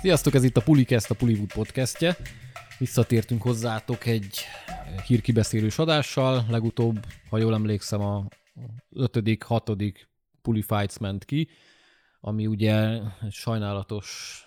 Sziasztok, ez itt a PulliWood, a PulliWood podcastje. Visszatértünk hozzátok egy hírkibeszélős adással. Legutóbb, ha jól emlékszem, a 5., 6. Puli Fights ment ki, ami ugye sajnálatos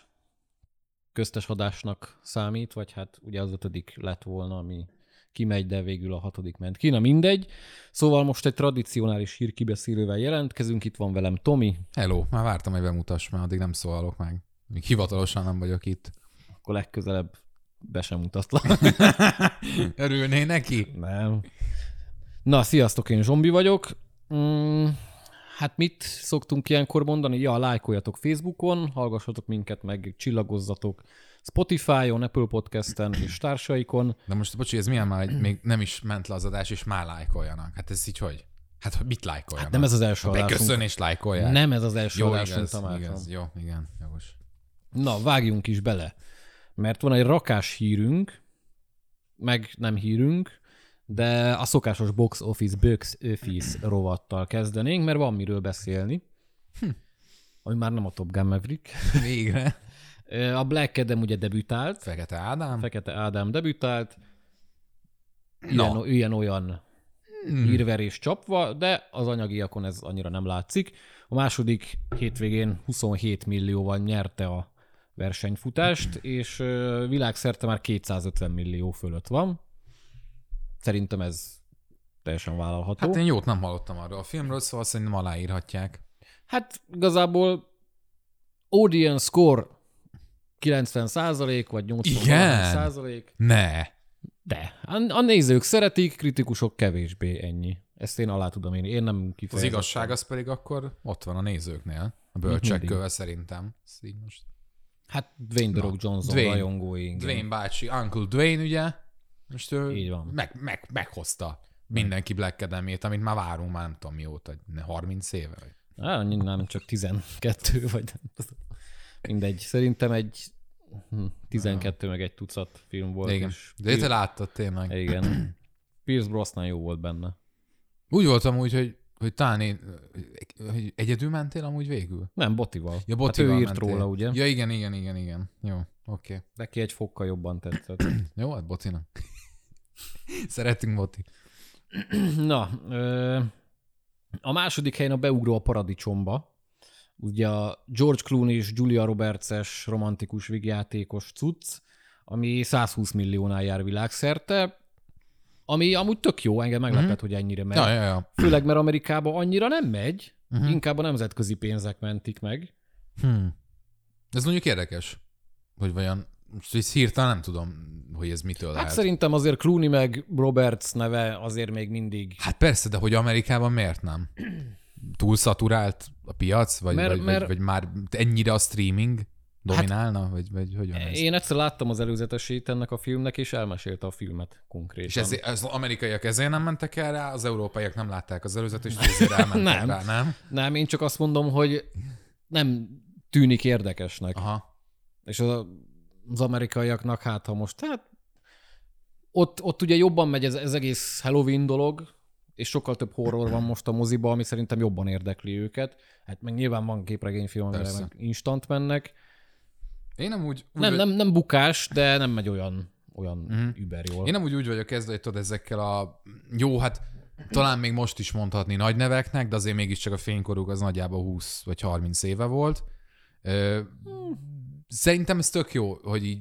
köztes adásnak számít, vagy hát ugye az 5. lett volna, ami kimegy, de végül a 6. ment ki. Na mindegy. Szóval most egy tradicionális hírkibeszélővel jelentkezünk. Itt van velem Tomi. Hello, már vártam, hogy bemutass, mert addig nem szólalok meg. Még hivatalosan nem vagyok itt. Akkor legközelebb be sem mutatlak. Örülné neki? Nem. Na, sziasztok, én Zsombi vagyok. Hát mit szoktunk ilyenkor mondani? Ja, lájkoljatok Facebookon, hallgassatok minket, meg csillagozzatok Spotify-on, Apple Podcast-en és társaikon. De most, bocsi, ez milyen már, még nem is ment le az adás, és már lájkoljanak. Hát ez így hogy? Hát mit lájkoljanak? Hát nem ez az első adásunk. Beköszön és lájkolják. Nem ez az első adásunk, Tamásom. Jó, igen, jogos. Na, vágjunk is bele, mert van egy rakás hírünk, meg nem hírünk, de a szokásos box office rovattal kezdenénk, mert van miről beszélni, ami már nem a Top Gun Maverick. Végre. A Black Adam ugye debütált. Fekete Ádám debütált. Ilyen-olyan hírverés csapva, de az anyagiakon ez annyira nem látszik. A második hétvégén 27 millióval nyerte a versenyfutást, és világszerte már 250 millió fölött van. Szerintem ez teljesen vállalható. Hát én jót nem hallottam arról a filmről, szóval szerintem aláírhatják. Hát igazából audience score 90% vagy 80%. Ne. De. A nézők szeretik, kritikusok kevésbé, ennyi. Ezt én alá tudom írni. Én nem kifejezem. Az igazság az pedig akkor ott van a nézőknél. A bölcsekköve szerintem. Most. Hát Dwayne The Rock Johnson rajongói. Dwayne bácsi, Uncle Dwayne ugye. Most ő meghozta mindenki Black Adam-ét, amit már várunk, már nem tudom mióta, 30 éve? Vagy? Nem, csak 12 vagy. Mindegy, szerintem egy 12 meg egy tucat film volt. Igen, és de te láttad tényleg. Igen. Pierce Brosnan jó volt benne. Úgy voltam úgy, hogy talán én, hogy egyedül mentél amúgy végül? Nem, Botival. Ja, Botival hát ő írt róla, ugye? Ja, igen. Jó, oké. Okay. Neki egy fokkal jobban tetszett. Jó, hát Botinak. Szeretünk Boti. Na, a második helyen a beugró a paradicsomba. Ugye a George Clooney és Julia Roberts-es romantikus vígjátékos cucc, ami 120 milliónál jár világszerte, ami amúgy tök jó, engem meglepett, hogy ennyire megy. Ja. Főleg, mert Amerikában annyira nem megy, inkább a nemzetközi pénzek mentik meg. Ez mondjuk érdekes, hogy vajon most hirtelen nem tudom, hogy ez mitől lehet. Hát szerintem azért Clooney meg Roberts neve azért még mindig... Hát persze, de hogy Amerikában miért nem? Túl szaturált a piac? Vagy már ennyire a streaming dominálna? Hát, vagy hogy van ez? Én egyszer láttam az előzetesét ennek a filmnek, és elmesélte a filmet konkrétan. És az amerikaiak ezért nem mentek el rá, az európaiak nem látták az előzetést, és ezért elmentek nem. rá, nem? Nem, én csak azt mondom, hogy nem tűnik érdekesnek. Aha. És az amerikaiaknak hát, ha most, hát ott ugye jobban megy ez egész Halloween dolog, és sokkal több horror van most a moziban, ami szerintem jobban érdekli őket. Hát meg nyilván van képregényfilm, amire meg instant mennek. Én nem úgy... Nem bukás, de nem megy olyan über jól. Én nem úgy vagyok kezdve, hogy ezekkel a... Jó, hát talán még most is mondhatni nagy neveknek, de azért mégiscsak a fénykoruk az nagyjából 20 vagy 30 éve volt. Szerintem ez tök jó, hogy így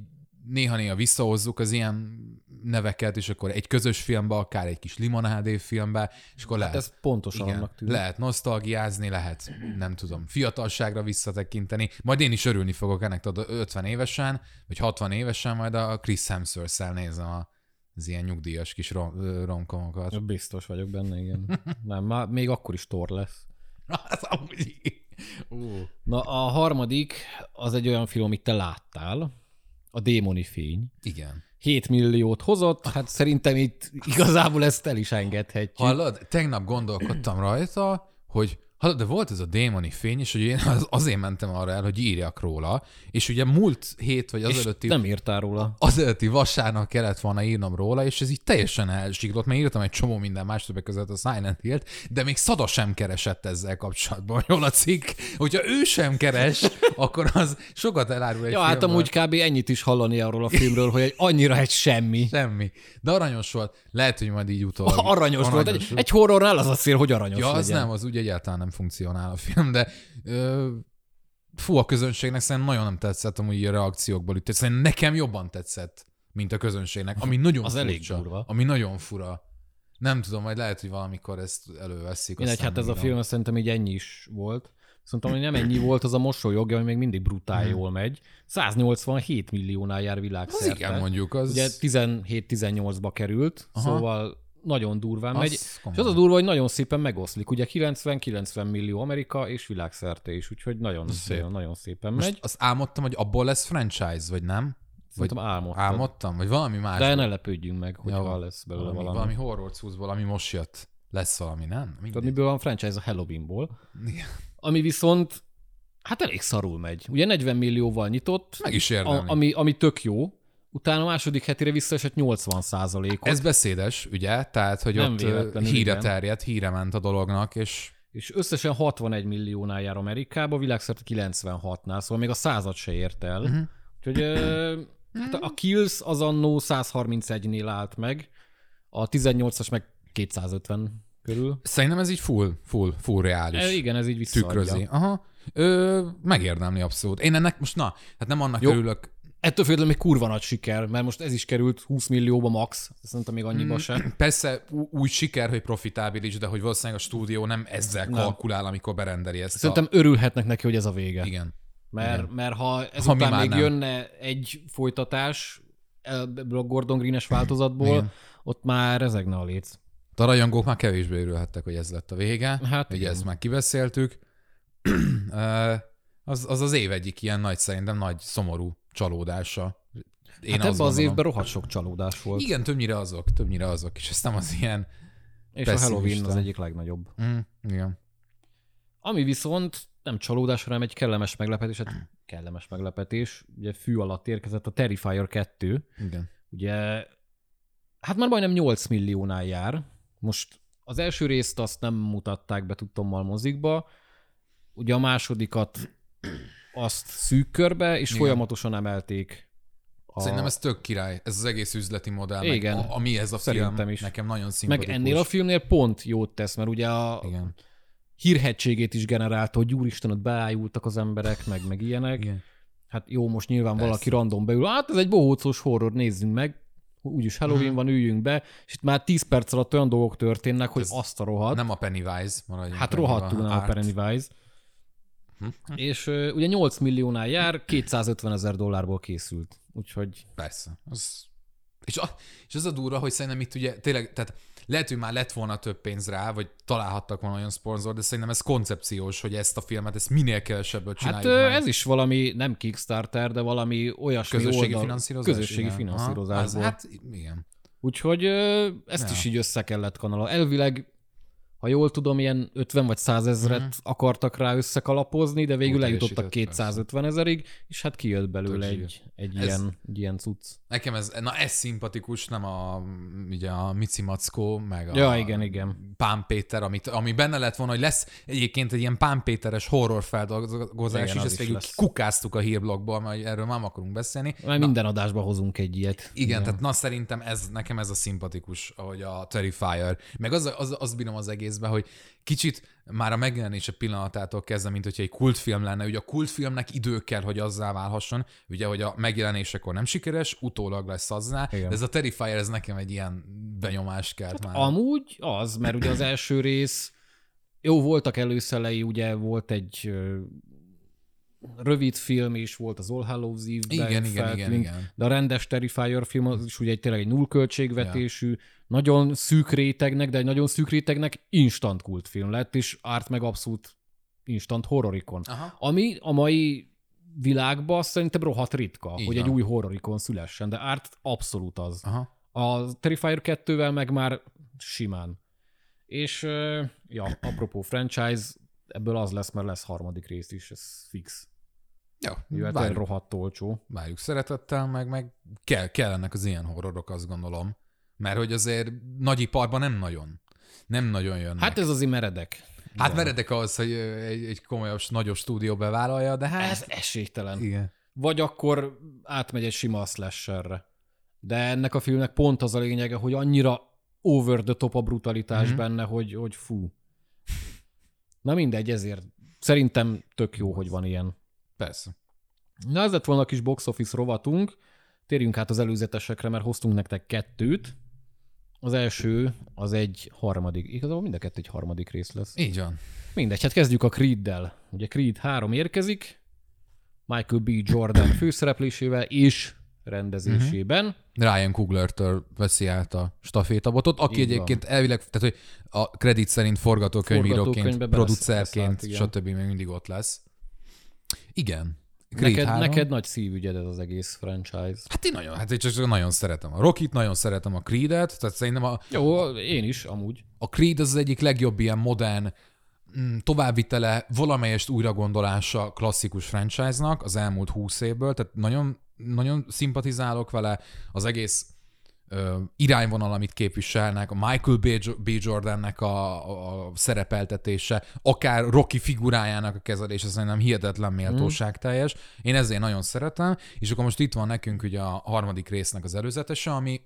néha-néha visszahozzuk az ilyen neveket, és akkor egy közös filmbe, akár egy kis limonádé filmbe, és akkor lehet... Hát ez pontosan annak tűnik. Lehet nosztalgiázni, lehet, nem tudom, fiatalságra visszatekinteni. Majd én is örülni fogok ennek, tudod, 50 évesen, vagy 60 évesen, majd a Chris Hemsworth-szel nézem az ilyen nyugdíjas kis romkomokat. Biztos vagyok benne, igen. Nem, már még akkor is Thor lesz. Na, a harmadik, az egy olyan film, amit te láttál, a Démoni fény. Igen. 7 milliót hozott, hát szerintem itt igazából ezt el is engedhetjük. Hallod? Tegnap gondolkodtam rajta, hogy De volt ez a démoni fény, és ugye én azért mentem arra el, hogy írjak róla, és ugye múlt hét, vagy azelőtti... nem írtál róla. Azelőtti vasárnap kellett volna írnom róla, és ez így teljesen elsiklott, mert írtam egy csomó minden más többek között a Silent Hill-t, de még Szada sem keresett ezzel kapcsolatban, jól a cikk. Hogyha ő sem keres, akkor az sokat elárul egy filmről. Hát amúgy kb. Ennyit is hallani arról a filmről, hogy egy annyira egy semmi. Semmi. De aranyos volt. Lehet, hogy majd így utólag. Aranyos volt. Egy horrornál az a cél, hogy aranyos legyen. Ja, az nem, az úgy egyáltalán nem funkcionál a film, de fú, a közönségnek szerintem nagyon nem tetszett amúgy a reakciókból itt. Szerintem nekem jobban tetszett, mint a közönségnek, ami nagyon az furcsa, elég durva. Ami nagyon fura. Nem tudom, majd lehet, hogy valamikor ezt előveszik. Mindegy, hát ez a film szerintem így ennyi is volt. Viszont ami nem ennyi volt, az a mosolyogja, ami még mindig brutál jól megy. 187 milliónál jár világszerte. Az igen, mondjuk. Az... Ugye 17-18-ba került, aha, szóval nagyon durván megy. És az a durva, hogy nagyon szépen megoszlik. Ugye 90-90 millió Amerika és világszerte is, úgyhogy nagyon szépen megy. Most azt álmodtam, hogy abból lesz franchise, vagy nem? Szerintem álmodtam, vagy valami más. De ne lepődjünk meg, hogy ja, lesz belőle valami. Valami horror cuccból, ami most jött. Lesz valami, nem? Tudod, miből van franchise? A Halloweenból. Igen. Ami viszont, hát elég szarul megy. Ugye 40 millióval nyitott. Meg is érdemli. Ami tök jó. Utána a második hetére visszaesett 80%-ot. Ez beszédes, ugye? Tehát, hogy nem ott híre terjedt, híre ment a dolognak, és összesen 61 milliónál jár Amerikába, világszerte 96-nál, szóval még a 100-at se ért el. Uh-huh. Úgyhogy hát a Kills az annó 131-nél állt meg, a 18-as meg 250 körül. Szerintem ez így full reális. Igen, ez így visszaadja. Tükrözi. Aha. Megérdemli abszolút. Én ennek most, na, hát nem annak örülök. Ettől féltem, még kurva nagy siker, mert most ez is került 20 millióba max, szerintem még annyiba sem. Persze úgy siker, hogy profitábilis, de hogy valószínűleg a stúdió nem ezzel kalkulál, amikor berendeli ezt. Szerintem örülhetnek neki, hogy ez a vége. Igen. Mert ha ezután még jönne egy folytatás ebből a Gordon Green-es változatból, igen, ott már rezegne a léc. A rajongók már kevésbé örülhettek, hogy ez lett a vége. Hát ugye ezt már kibeszéltük. Az az év egyik ilyen nagy, szerintem nagy szomorú csalódása. Én hát ebben az évben rohadt sok csalódás volt. Igen, többnyire azok, és aztán az ilyen és pessimista. A Halloween az egyik legnagyobb. Igen. Ami viszont nem csalódás, hanem egy kellemes meglepetés. Hát kellemes meglepetés. Ugye fű alatt érkezett a Terrifier 2. Igen. Ugye, hát már majdnem 8 milliónál jár. Most az első részt azt nem mutatták be tudtommal mozikba. Ugye a másodikat azt szűk körbe, és igen, folyamatosan emelték. Szerintem ez tök király, ez az egész üzleti modell, igen, meg ami ez a film is nekem nagyon szimpatikus. Meg ennél a filmnél pont jót tesz, mert ugye a igen, hírhedtségét is generálta, hogy úristen, ott beájultak az emberek, meg ilyenek. Igen. Hát jó, most nyilván persze, valaki random beül, hát ez egy bohócos horror, nézzünk meg, úgyis Halloween van, üljünk be, és itt már 10 perc alatt olyan dolgok történnek, hogy ez azt a rohadt. Nem a Pennywise. Hát rohadtul nem a Pennywise. És ugye 8 milliónál jár, $250,000 készült. Úgyhogy... Persze. Az... És az a durva, hogy szerintem itt ugye tényleg, tehát lehet, hogy már lett volna több pénz rá, vagy találhattak volna olyan szponzor, de szerintem ez koncepciós, hogy ezt a filmet, ezt minél kevesebből csináljuk. Hát meg. Ez is valami, nem Kickstarter, de valami olyasmi közösségi finanszírozás. Közösségi finanszírozásból. Hát igen. Úgyhogy ezt is így össze kellett kanala. Elvileg, ha jól tudom, ilyen 50 vagy 100 000-et akartak rá összekalapozni, de végül eljutottak 250 000-ig, és hát kijött belőle egy ilyen cucc. Nekem ez szimpatikus, nem ugye a Mici Mackó, meg a igen. Pán Péter, ami benne lett volna, hogy lesz egyébként egy ilyen Pán Péteres horror feldolgozás, igen, és ezt végül kukáztuk a hírblogból, mert erről már akarunk beszélni. Mert minden adásba hozunk egy ilyet. Igen. Tehát na szerintem nekem ez a szimpatikus, ahogy a Terrifier. Meg az bírom az egész, hogy kicsit már a megjelenése pillanatától kezdve, mint hogyha egy kultfilm lenne. Ugye a kultfilmnek idő kell, hogy azzá válhasson, ugye, hogy a megjelenésekor nem sikeres, utólag lesz azzá, igen, de ez a Terrifier, ez nekem egy ilyen benyomást kelt már. Amúgy az, mert ugye az első rész, jó, voltak előszelei, ugye volt egy rövid film is, volt az All Hallows Eve-ben, igen. De a rendes Terrifier film az is ugye tényleg egy nullköltségvetésű, nagyon szűk rétegnek, de egy nagyon szűk rétegnek instant kultfilm lett, és Art meg abszolút instant horrorikon. Aha. Ami a mai világban szerintem rohadt ritka, így hogy van, egy új horrorikon szülessen, de Art abszolút az. Aha. A Terrifier 2-vel meg már simán. És apropó franchise, ebből az lesz, mert lesz harmadik rész is, ez fix. Ja, jöhet rohadt olcsó. Várjuk szeretettel, meg kell ennek az ilyen horrorok, azt gondolom. Mert hogy azért nagyiparban nem nagyon jönnek. Hát ez azért meredek. Hát igen. Meredek az, hogy egy komolyabb, nagyobb stúdió bevállalja, de hát... Ez esélytelen. Igen. Vagy akkor átmegy egy sima slasherre. De ennek a filmnek pont az a lényege, hogy annyira over the top a brutalitás benne, hogy fú. Na mindegy, ezért szerintem tök jó, hogy van ilyen. Persze. Na ez lett volna a kis box office rovatunk. Térjünk át az előzetesekre, mert hoztunk nektek kettőt. Az első az egy harmadik. Igazából mind a kettő egy harmadik rész lesz. Így van. Mindegy, hát kezdjük a Creed-del. Ugye Creed 3 érkezik, Michael B. Jordan főszereplésével és rendezésében. Ryan Coogler-től veszi át a stafétabotot, aki így egyébként van. Elvileg, tehát hogy a kredit szerint forgatókönyvíróként, producerként, stb. Még mindig ott lesz. Igen. Neked nagy szívügyed ez az egész franchise. Hát én nagyon, csak nagyon szeretem a Rocky-t, nagyon szeretem a Creed-et, tehát szerintem én is amúgy. A Creed az egyik legjobb ilyen modern továbbvitele, valamelyest újragondolása klasszikus franchise-nak az elmúlt 20 évből, tehát nagyon, nagyon szimpatizálok vele, az egész irányvonal, amit képviselnek, a Michael B. Jordannek a szerepeltetése, akár Rocky figurájának a kezelése, szerintem hihetetlen méltóságteljes. Én ezért nagyon szeretem, és akkor most itt van nekünk ugye a harmadik résznek az előzetese, ami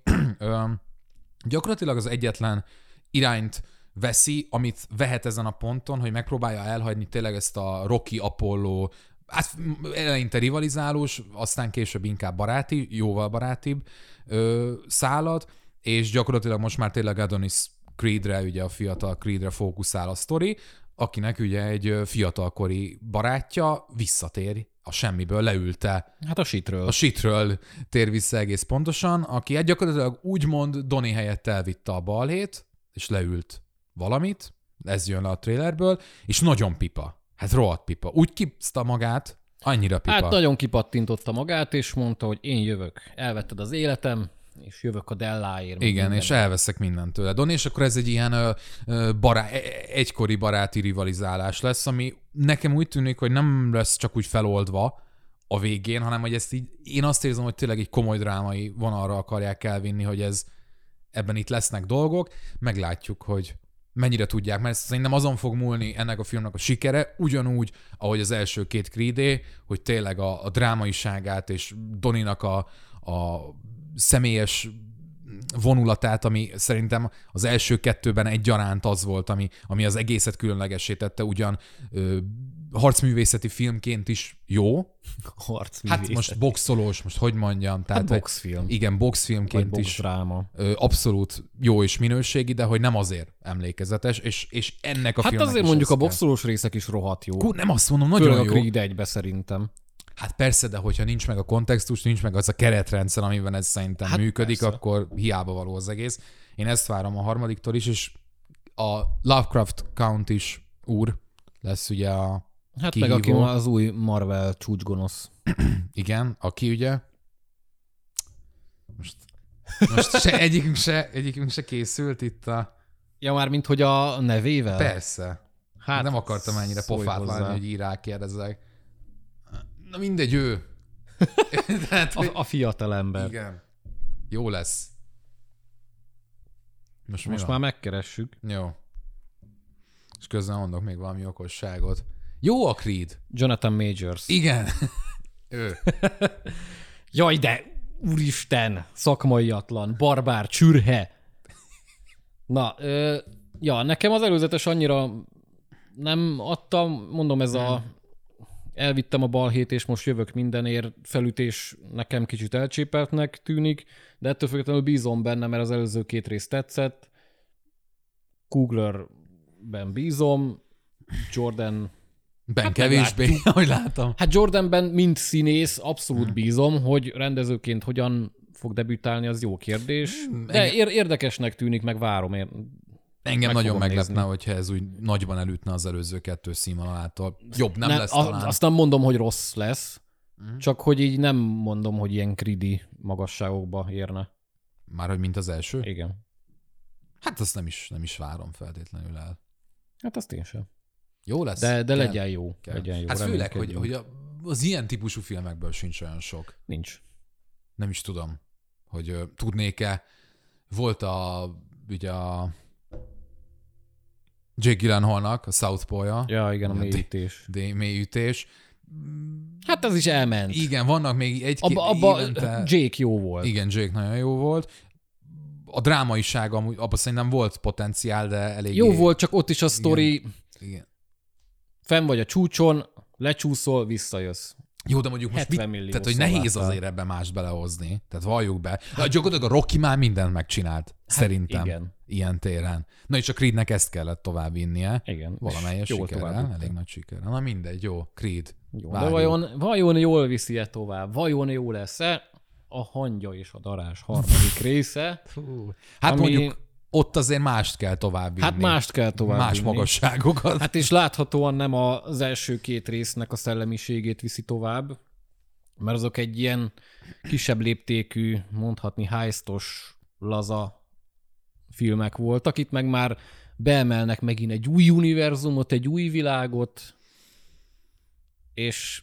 gyakorlatilag az egyetlen irányt veszi, amit vehet ezen a ponton, hogy megpróbálja elhagyni tényleg ezt a Rocky Apollo, hát eleinte rivalizálós, aztán később inkább baráti, jóval barátibb szálat, és gyakorlatilag most már tényleg Adonis Creedre, ugye a fiatal Creedre fókuszál a sztori, akinek ugye egy fiatalkori barátja visszatér a semmiből, leülte. Hát a shitről. A shitről tér vissza egész pontosan, aki hát gyakorlatilag úgymond Donnie helyett elvitte a balhét, és leült valamit, ez jön le a trailerből, és nagyon pipa. Hát rohadt pipa. Úgy kipszta magát, annyira pipa. Hát nagyon kipattintotta magát, és mondta, hogy én jövök. Elvetted az életem, és jövök a Delláért. Igen, minden. És elveszek mindent tőle. Don, és akkor ez egy ilyen egykori baráti rivalizálás lesz, ami nekem úgy tűnik, hogy nem lesz csak úgy feloldva a végén, hanem hogy ezt így, én azt érzem, hogy tényleg egy komoly drámai vonalra akarják elvinni, hogy ebben itt lesznek dolgok, meglátjuk, hogy mennyire tudják, mert szerintem azon fog múlni ennek a filmnek a sikere, ugyanúgy, ahogy az első két Creed-é, hogy tényleg a drámaiságát és Donnie-nak a személyes vonulatát, ami szerintem az első kettőben egyaránt az volt, ami az egészet különlegessé tette, ugyan harcművészeti filmként is jó. Hát most boxolós, most hogy mondjam. Tehát hát boxfilm. Igen, boxfilmként box is abszolút jó és minőségi, de hogy nem azért emlékezetes, és ennek a filmnek hát azért mondjuk a boxolós részek is rohadt jó. Nem azt mondom, nagyon jó. A Creed 1-be szerintem. Hát persze, de hogyha nincs meg a kontextus, nincs meg az a keretrendszer, amiben ez szerintem működik, persze. Akkor hiába való az egész. Én ezt várom a harmadiktól is, és a Lovecraft Count is úr lesz ugye a kihívó. Meg aki ma az új Marvel csúcsgonosz. Igen, aki ugye... Most egyikünk se készült itt a... Ja, mármint, hogy a nevével? Persze. Hát nem akartam ennyire pofátlanni, hogy írá kérdezek. Na mindegy, ő. Tehát, a fiatal ember. Igen. Jó lesz. Most már megkeressük. Jó. És közben mondok még valami okosságot. Jó a Creed. Jonathan Majors. Igen. ő. Jaj, de úristen, szakmaiatlan, barbár, csürhe. Na, nekem az előzetes annyira nem adtam, mondom ez elvittem a balhét, és most jövök mindenért, felütés nekem kicsit elcsépeltnek tűnik, de ettől függetlenül bízom benne, mert az előző két rész tetszett. Cooglerben bízom, Jordanben kevésbé, ahogy látom. Hát Jordanben mint színész abszolút bízom, hogy rendezőként hogyan fog debütálni, az jó kérdés. De érdekesnek tűnik, meg várom. Engem nagyon meglepne, hogyha ez úgy nagyban elütne az előző kettő színvonalától. Jobb nem lesz talán. Azt nem mondom, hogy rossz lesz, csak hogy így nem mondom, hogy ilyen Creed-i magasságokba érne. Márhogy mint az első? Igen. Hát azt nem is várom feltétlenül el. Hát azt én sem. Jó lesz? De legyen jó. Legyen jó. Hát főleg, hogy az ilyen típusú filmekből sincs olyan sok. Nincs. Nem is tudom, hogy tudnék-e. Volt ugye a Jake Gyllenhaalnak a Southpaw-ja. Ja, igen, a mélyütés. Mélyütés. Hát az is elment. Igen, vannak még egy-két évente. Jake jó volt. Igen, Jake nagyon jó volt. A drámaiság amúgy, abban szerintem volt potenciál, de elég... Jó volt, csak ott is a sztori... Igen. Fenn vagy a csúcson, lecsúszol, visszajössz. Jó, de mondjuk most tehát, hogy nehéz azért ebbe más belehozni. Tehát valljuk be. Hát, gyakorlatilag a Rocky már mindent megcsinált, szerintem. Igen. Ilyen téren. Na és a Creednek ezt kellett továbbvinnie. Igen. Valamelyes sikerrel, elég nagy sikerrel. Na mindegy, jó, Creed. Jó, de vajon jól viszi-e tovább? Vajon jó lesz-e a hangya és a darás harmadik része? Hát mondjuk... Ott azért mást kell továbbvinni. Hát mást kell továbbvinni. Más magasságokat. Hát és láthatóan nem az első két résznek a szellemiségét viszi tovább, mert azok egy ilyen kisebb léptékű, mondhatni heistos, laza filmek voltak. Itt meg már beemelnek megint egy új univerzumot, egy új világot, és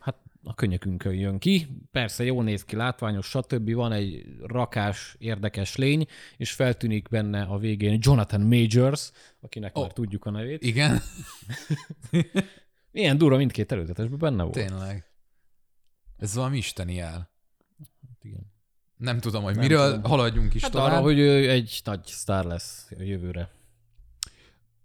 hát a könnyökünkön jön ki. Persze jól néz ki, látványos, stb. Van egy rakás, érdekes lény, és feltűnik benne a végén Jonathan Majors, akinek már tudjuk a nevét. Igen. Ilyen durva mindkét előzetesben benne volt. Tényleg. Ez valami isteni jel. Igen. Nem tudom, hogy miről haladjunk is tovább. Arra, hogy egy nagy sztár lesz a jövőre.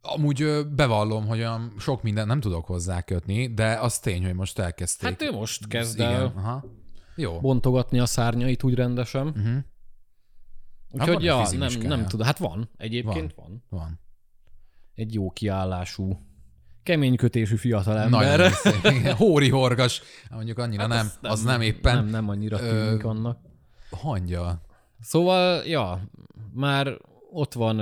Amúgy bevallom, hogy olyan sok mindent nem tudok hozzákötni, de az tény, hogy most elkezdték. Hát ő most kezd el bontogatni a szárnyait úgy rendesen. Uh-huh. Úgyhogy nem tudom. Hát van, egyébként van. Egy jó kiállású, keménykötésű fiatalember. Nagyon szép. Hórihorgas. Mondjuk annyira hát nem, az nem éppen. Nem annyira tűnik annak. Hangya. Szóval, már... Ott van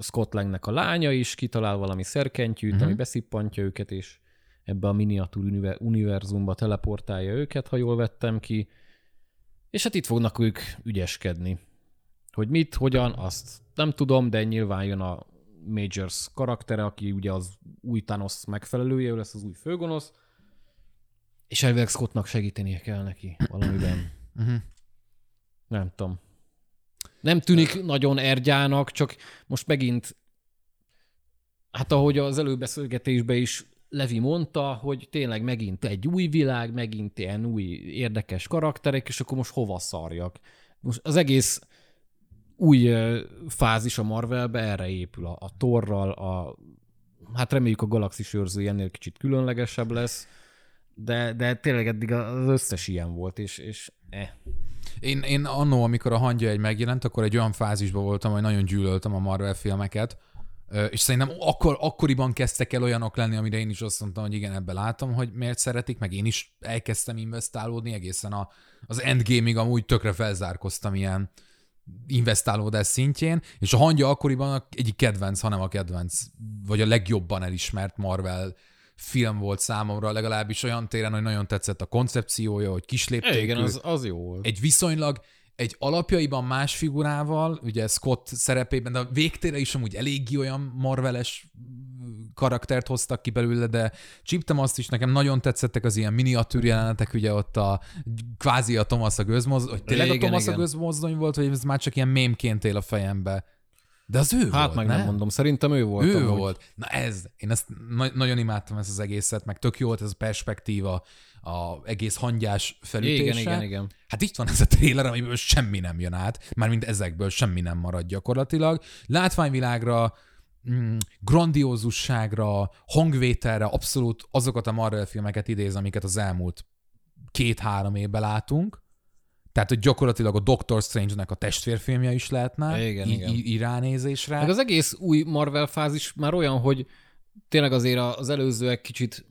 Scott Langnek a lánya is, kitalál valami szerkentyűt, ami beszippantja őket, és ebbe a miniatúr univerzumba teleportálja őket, ha jól vettem ki. És hát itt fognak ők ügyeskedni. Hogy mit, hogyan, azt nem tudom, de nyilván jön a Majors karaktere, aki ugye az új Thanos megfelelője, ő lesz az új főgonosz, és elvileg Scottnak segítenie kell neki valamiben. Nem tudom. Nem tűnik nagyon ergyának, csak most megint, hát ahogy az előbeszélgetésben is Levi mondta, hogy tényleg megint egy új világ, megint ilyen új érdekes karakterek, és akkor most hova szarjak? Most az egész új fázis a Marvelbe erre épül, a Thorral, hát reméljük a Galaxis őrzői ennél kicsit különlegesebb lesz, de tényleg eddig az összes ilyen volt, és Én anno, amikor a hangja egy megjelent, akkor egy olyan fázisban voltam, hogy nagyon gyűlöltem a Marvel filmeket, és szerintem akkoriban kezdtek el olyanok lenni, amire én is azt mondtam, hogy igen, ebben látom, hogy miért szeretik, meg én is elkezdtem investálódni egészen az Endgame-ig amúgy tökre felzárkoztam ilyen investálódás szintjén, és a hangja akkoriban egyik kedvenc, hanem a kedvenc, vagy a legjobban elismert Marvel film volt számomra, legalábbis olyan téren, hogy nagyon tetszett a koncepciója, hogy kisléptékű. Igen, az jó volt. Egy viszonylag, egy alapjaiban más figurával, ugye Scott szerepében, de a végtére is amúgy eléggé olyan marveles karaktert hoztak ki belőle, de csíptem azt is, nekem nagyon tetszettek az ilyen miniatűr jelenetek, ugye ott kvázi a Thomas a gőzmozdony, hogy tényleg a Thomas a gőzmozdony volt, vagy ez már csak ilyen mémként él a fejembe. De az ő volt, meg nem mondom, szerintem ő volt. Ő volt. Na ez, én ezt nagyon imádtam ezt az egészet, meg tök jó volt ez a perspektíva, a egész hangyás felütése. Igen. Hát itt van ez a trailer, amiből semmi nem jön át, mármint ezekből semmi nem marad gyakorlatilag. Látványvilágra, grandiózusságra, hangvételre abszolút azokat a Marvel filmeket idéz, amiket az elmúlt 2-3 évben látunk. Tehát, hogy gyakorlatilag a Doctor Strange-nek a testvérfilmje is lehetne, ránézésre. Meg az egész új Marvel fázis már olyan, hogy tényleg azért az előzőek kicsit,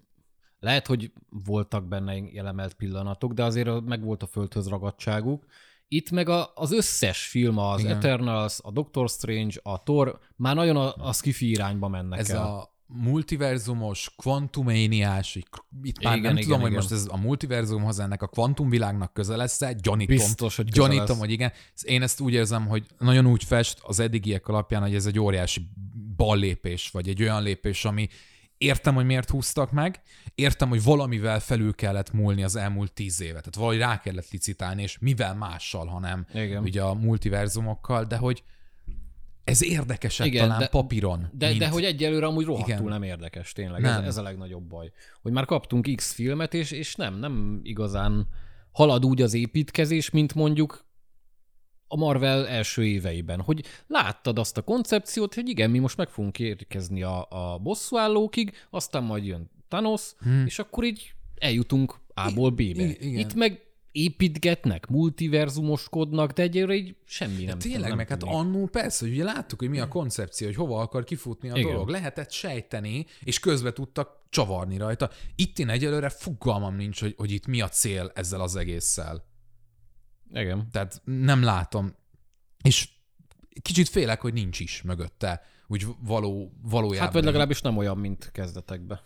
lehet, hogy voltak benne elemelt pillanatok, de azért meg volt a földhöz ragadtságuk. Itt meg az összes film, az Eternals, a Doctor Strange, a Thor, már nagyon a sci-fi irányba mennek ez el. A multiverzumos, kvantuméniás, itt már nem tudom, hogy most ez a multiverzumhoz, ennek a kvantumvilágnak közel lesz-e, gyanítom, hogy igen. Én ezt úgy érzem, hogy nagyon úgy fest az eddigiek alapján, hogy ez egy óriási ballépés, vagy egy olyan lépés, ami Értem, hogy miért húztak meg, értem, hogy valamivel felül kellett múlni az elmúlt 10 évet. Tehát valahogy rá kellett licitálni, és mivel mással, hanem ugye a multiverzumokkal, de hogy ez érdekesebb talán de, papíron. De hogy egyelőre amúgy rohadtul nem érdekes, tényleg. Nem. Ez a legnagyobb baj. Hogy már kaptunk X filmet, és nem igazán halad úgy az építkezés, mint mondjuk a Marvel első éveiben, hogy láttad azt a koncepciót, hogy igen, mi most meg fogunk érkezni a bosszúállókig, aztán majd jön Thanos, és akkor így eljutunk A-ból B-be. Itt meg építgetnek, multiverzumoskodnak, de egyébként így semmi nem tűnik. Tényleg, meg hát annól persze, hogy ugye láttuk, hogy mi a koncepció, hogy hova akar kifutni a dolog. Lehetett sejteni, és közbe tudtak csavarni rajta. Itt én egyelőre fogalmam nincs, hogy itt mi a cél ezzel az egésszel. Igen. Tehát nem látom. És kicsit félek, hogy nincs is mögötte, úgy valójában. Hát vagy legalábbis nem olyan, mint kezdetekben.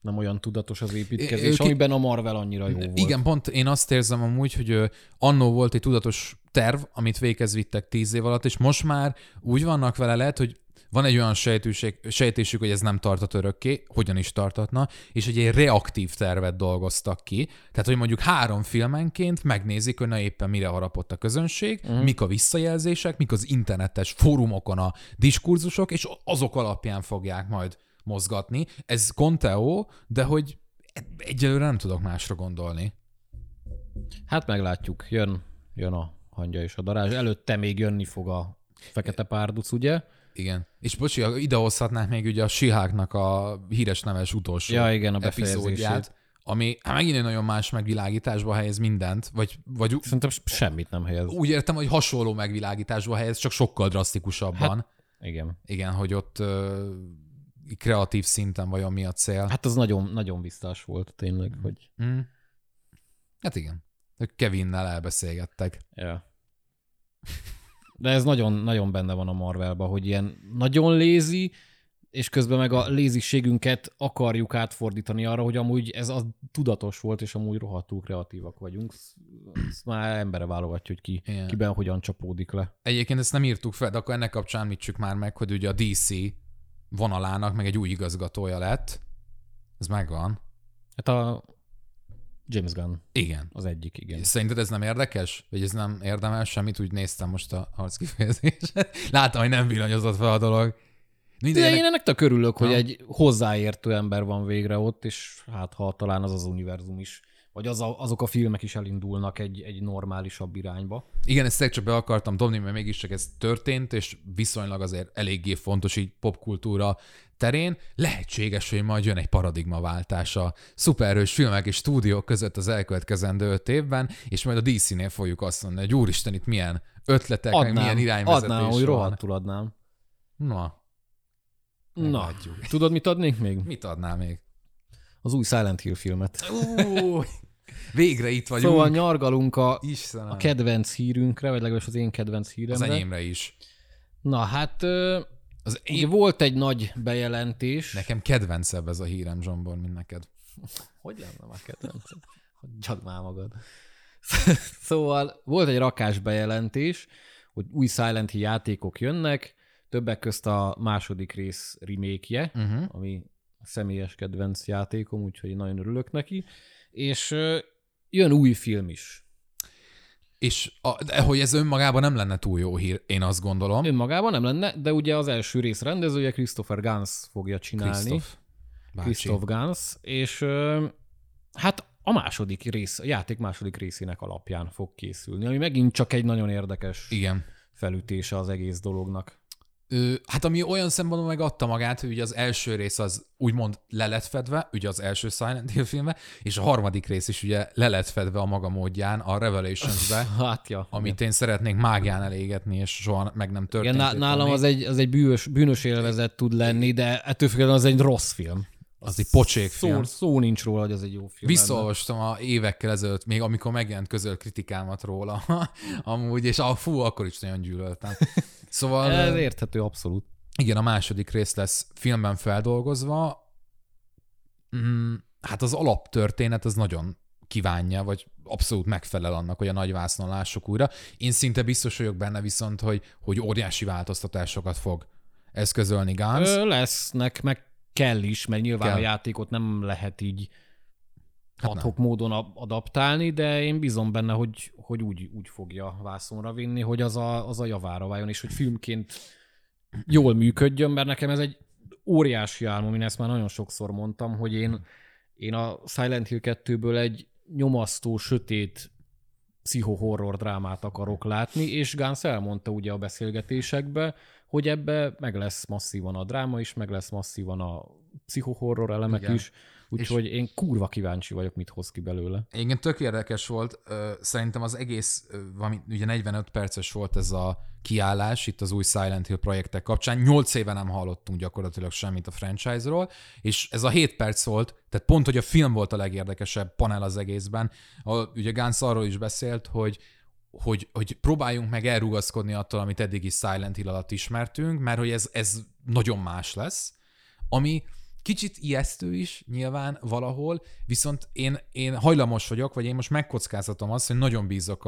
Nem olyan tudatos az építkezés, amiben a Marvel annyira jó volt. Igen, pont én azt érzem amúgy, hogy annó volt egy tudatos terv, amit véghez vittek 10 év alatt, és most már úgy vannak vele, lehet, hogy van egy olyan sejtésük, hogy ez nem tartat örökké, hogyan is tartatna, és egy reaktív tervet dolgoztak ki. Tehát, hogy mondjuk 3 filmenként megnézik, hogy na éppen mire harapott a közönség, mik a visszajelzések, mik az internetes fórumokon a diskurzusok, és azok alapján fogják majd mozgatni. Ez konteó, de hogy egyelőre nem tudok másra gondolni. Hát meglátjuk, jön a hangya és a darázs. Előtte még jönni fog a fekete párduc, ugye? Igen. És bocsi, idehozhatnák még ugye a She-Hulknak a híres neves utolsó epizódját, ami hát megint egy nagyon más megvilágításba helyez mindent, vagy szerintem semmit nem helyez. Úgy értem, hogy hasonló megvilágításba helyez, csak sokkal drasztikusabban. Hát, igen. Igen, hogy ott kreatív szinten vajon mi a cél. Hát az nagyon, nagyon biztos volt tényleg, hogy... Hát igen. Kevinnel elbeszélgettek. Ja. De ez nagyon, nagyon benne van a Marvelban, hogy ilyen nagyon lézi, és közben meg a léziségünket akarjuk átfordítani arra, hogy amúgy ez az tudatos volt, és amúgy rohadtul kreatívak vagyunk. Ezt már embere válogatja, hogy kiben hogyan csapódik le. Egyébként ezt nem írtuk fel, de akkor ennek kapcsán említsük már meg, hogy ugye a DC vonalának meg egy új igazgatója lett. Ez megvan. Hát a James Gunn. Igen. Az egyik, igen. Szerinted ez nem érdekes? Vagy ez nem érdemel semmit? Úgy néztem most a arckifejezéset. Láttam, hogy nem villanyozott fel a dolog. De én ennek tök örülök, hogy egy hozzáértő ember van végre ott, és hát ha talán az univerzum is, vagy azok a filmek is elindulnak egy normálisabb irányba. Igen, ezt csak be akartam dobni, mert mégiscsak ez történt, és viszonylag azért eléggé fontos így popkultúra terén. Lehetséges, hogy majd jön egy paradigmaváltás a szuperhős filmek és stúdiók között az elkövetkezendő 5 évben, és majd a DC-nél fogjuk azt mondani, hogy úristen, itt milyen ötletek, adnám, meg milyen irányvezetés van. Adnám, hogy rohadtul adnám. Na. Tudod, mit adnék még? Mit adnál még? Az új Silent Hill filmet. Végre itt vagyunk. Szóval nyargalunk a kedvenc hírünkre, vagy legalábbis az én kedvenc híremre. Az enyémre is. Na hát, volt egy nagy bejelentés. Nekem kedvencebb ez a hírem, Zsombor, mint neked. Hogy lenne már kedvencebb? Hagyjad már magad. Szóval volt egy rakás bejelentés, hogy új Silent Hill játékok jönnek, többek közt a második rész remake-je, ami személyes kedvenc játékom, úgyhogy nagyon örülök neki, és jön új film is. És hogy ez önmagában nem lenne túl jó hír, én azt gondolom. Önmagában nem lenne, de ugye az első rész rendezője Christopher Gans fogja csinálni. Christopher Gans, és hát a második rész, a játék második részének alapján fog készülni, ami megint csak egy nagyon érdekes felütése az egész dolognak. Hát ami olyan szempontból megadta magát, hogy ugye az első rész az úgymond le lett fedve, ugye az első Silent Hill filmbe, és a harmadik rész is ugye le lett fedve a maga módján a Revelationsbe, amit én szeretnék mágián elégetni, és soha meg nem történt. Igen, nálam az egy bűnös élvezet tud lenni, de ettől függetlenül az egy rossz film. Az egy pocsék film. Szó nincs róla, hogy az egy jó film. Visszaolvastam évekkel ezelőtt, még amikor megjelent közölt kritikámat róla amúgy, és akkor is nagyon gyűlöltem. Szóval, ez érthető, abszolút. Igen, a második rész lesz filmben feldolgozva. Hát az alaptörténet az nagyon kívánja, vagy abszolút megfelel annak, hogy a nagyvásznon lássuk újra. Én szinte biztos vagyok benne viszont, hogy óriási változtatásokat fog eszközölni Gans. Lesznek, meg kell is, mert nyilván kell. A játékot nem lehet így adhok módon adaptálni, de én bízom benne, hogy úgy fogja vászonra vinni, hogy az a javára váljon, és hogy filmként jól működjön, mert nekem ez egy óriási álmom, én ezt már nagyon sokszor mondtam, hogy én a Silent Hill 2-ből egy nyomasztó, sötét pszichohorror drámát akarok látni, és Gans elmondta ugye a beszélgetésekbe, hogy ebbe meg lesz masszívan a dráma is, meg lesz masszívan a pszichohorror elemek igen. is, úgyhogy én kurva kíváncsi vagyok, mit hoz ki belőle. Igen, tök érdekes volt. Szerintem az egész, ugye 45 perces volt ez a kiállás itt az új Silent Hill projektek kapcsán. 8 éve nem hallottunk gyakorlatilag semmit a franchise-ról, és ez a 7 perc volt, tehát pont, hogy a film volt a legérdekesebb panel az egészben. Ugye Gans arról is beszélt, hogy próbáljunk meg elrugaszkodni attól, amit eddig is Silent Hill alatt ismertünk, mert hogy ez nagyon más lesz, ami kicsit ijesztő is nyilván valahol, viszont én hajlamos vagyok, vagy én most megkockáztatom azt, hogy nagyon bízok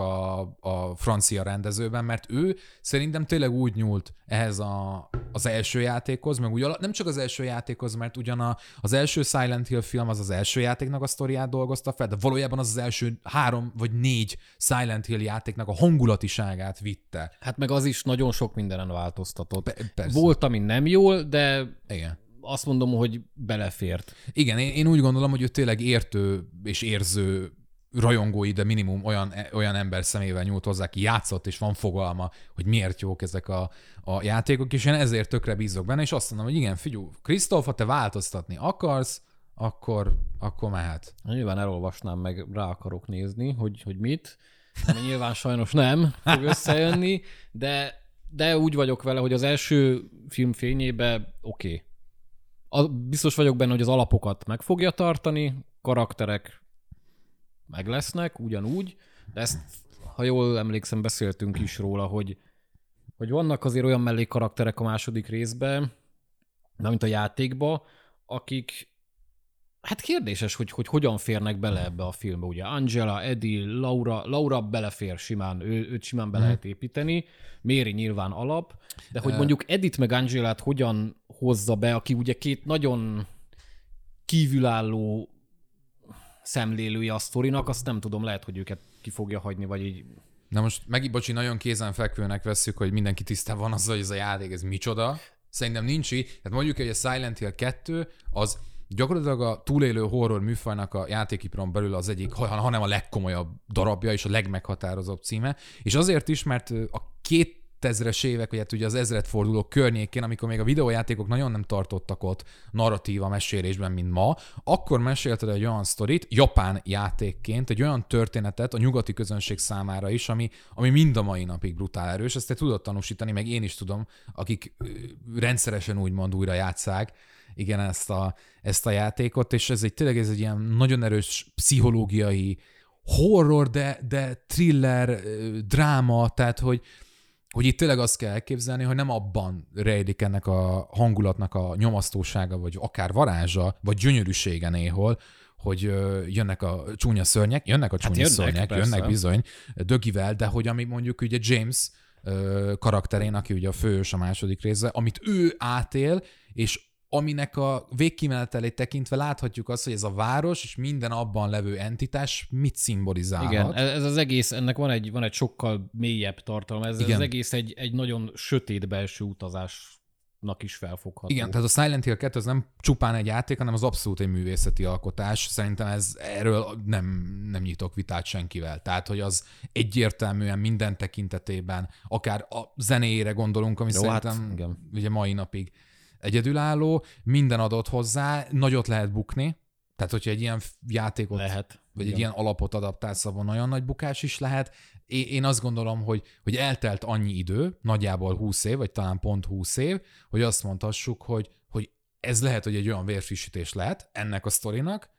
a francia rendezőben, mert ő szerintem tényleg úgy nyúlt ehhez az első játékhoz, meg úgy, nem csak az első játékhoz, mert ugyan az első Silent Hill film az első játéknak a sztoriát dolgozta fel, de valójában az első 3 vagy 4 Silent Hill játéknak a hangulatiságát vitte. Hát meg az is nagyon sok mindenen változtatott. Persze. Volt, ami nem jól, de... Igen. Azt mondom, hogy belefért. Igen, én úgy gondolom, hogy ő tényleg értő és érző rajongói, de minimum olyan ember szemével nyújt hozzá, ki játszott, és van fogalma, hogy miért jók ezek a játékok, és én ezért tökre bízok benne, és azt mondom, hogy igen, figyelj, Krisztóf, ha te változtatni akarsz, akkor mehet. Nyilván elolvasnám, meg rá akarok nézni, hogy mit, ami nyilván sajnos nem fog összejönni, de úgy vagyok vele, hogy az első film fényében oké. Biztos vagyok benne, hogy az alapokat meg fogja tartani, karakterek meg lesznek, ugyanúgy, de ezt, ha jól emlékszem, beszéltünk is róla, hogy vannak azért olyan mellékkarakterek a második részben, mint a játékba, akik, hát kérdéses, hogy hogyan férnek bele ebbe a filmbe. Ugye Angela, Eddie, Laura belefér simán, őt simán be lehet építeni, Mary nyilván alap, de hogy mondjuk Eddie-t meg Angelát hogyan hozza be, aki ugye két nagyon kívülálló szemlélője a sztorinak, azt nem tudom, lehet, hogy őket ki fogja hagyni, vagy így. Na most megint, bocsi, nagyon kézenfekvőnek vesszük, hogy mindenki tisztában van azzal, hogy ez a játék, ez micsoda. Szerintem nincs így. Tehát mondjuk, hogy a Silent Hill 2 az gyakorlatilag a túlélő horror műfajnak a játékipron belül az egyik, hanem a legkomolyabb darabja és a legmeghatározóbb címe. És azért is, mert a 2000-es évek, vagy hát ugye az ezredforduló környékén, amikor még a videójátékok nagyon nem tartottak ott narratíva mesélésben, mint ma, akkor mesélted egy olyan sztorit, japán játékként, egy olyan történetet a nyugati közönség számára is, ami mind a mai napig brutál erős. Ezt te tudod tanúsítani, meg én is tudom, akik rendszeresen úgymond újra játsszák, igen, ezt a játékot, és ez egy ilyen nagyon erős pszichológiai horror, de thriller, dráma, tehát hogy itt tényleg azt kell elképzelni, hogy nem abban rejlik ennek a hangulatnak a nyomasztósága, vagy akár varázsa, vagy gyönyörűsége néhol, hogy jönnek a csúnya szörnyek, jönnek bizony, dögivel, de hogy ami mondjuk ugye James karakterén, aki ugye a főhős a második része, amit ő átél, és aminek a végkimenetelét tekintve láthatjuk azt, hogy ez a város és minden abban levő entitás mit szimbolizálhat. Igen, ez az egész, ennek van egy sokkal mélyebb tartalma, ez az egész egy nagyon sötét belső utazásnak is felfogható. Igen, tehát a Silent Hill 2 az nem csupán egy játék, hanem az abszolút egy művészeti alkotás. Szerintem erről nem nyitok vitát senkivel. Tehát, hogy az egyértelműen minden tekintetében, akár a zenéjére gondolunk, ami szerintem hát, ugye mai napig egyedülálló, minden adott hozzá, nagyot lehet bukni, tehát hogyha egy ilyen játékot, vagy egy ilyen alapot adaptálsz, abban nagyon nagy bukás is lehet. Én azt gondolom, hogy eltelt annyi idő, nagyjából 20 év, vagy talán pont 20 év, hogy azt mondhassuk, hogy ez lehet, hogy egy olyan vérfrissítés lehet ennek a sztorinak,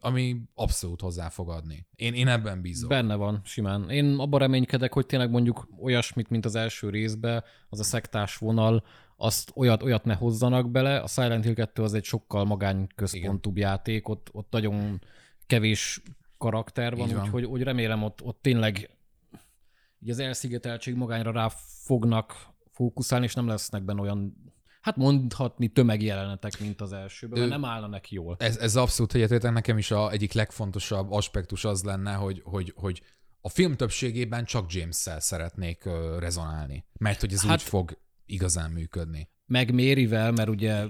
ami abszolút hozzá fog adni. Én ebben bízom. Benne van, simán. Én abban reménykedek, hogy tényleg mondjuk olyasmit, mint az első részben, az a szektás vonal, azt olyat ne hozzanak bele. A Silent Hill 2 az egy sokkal magányközpontúbb játék, ott nagyon kevés karakter van. Úgyhogy remélem ott tényleg így az elszigeteltség magányra rá fognak fókuszálni, és nem lesznek benne olyan hát mondhatni tömegjelenetek, mint az elsőben, mert nem állna neki jól. Ez abszolút egyetértek, nekem is az egyik legfontosabb aspektus az lenne, hogy a film többségében csak James-szel szeretnék rezonálni, mert hogy ez úgy fog igazán működni. Meg Maryvel, mert ugye...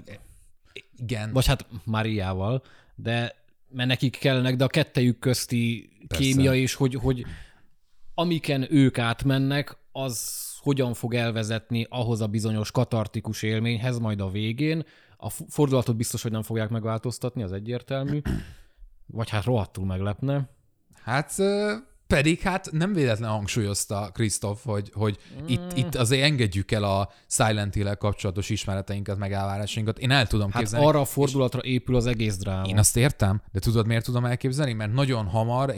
Igen. Vagy hát Mariával, de mert nekik kellenek, de a kettejük közti kémia is, hogy amiken ők átmennek, az hogyan fog elvezetni ahhoz a bizonyos katartikus élményhez majd a végén. A fordulatot biztos, hogy nem fogják megváltoztatni, az egyértelmű. Vagy hát rohadtul meglepne. Hát... Pedig hát nem véletlen hangsúlyozta Krisztof, hogy itt azért engedjük el a Silent Hill-el kapcsolatos ismereteinket, meg elvárásainkat. Én el tudom képzelni. Hát arra a fordulatra épül az egész dráma. Én azt értem, de tudod miért tudom elképzelni? Mert nagyon hamar,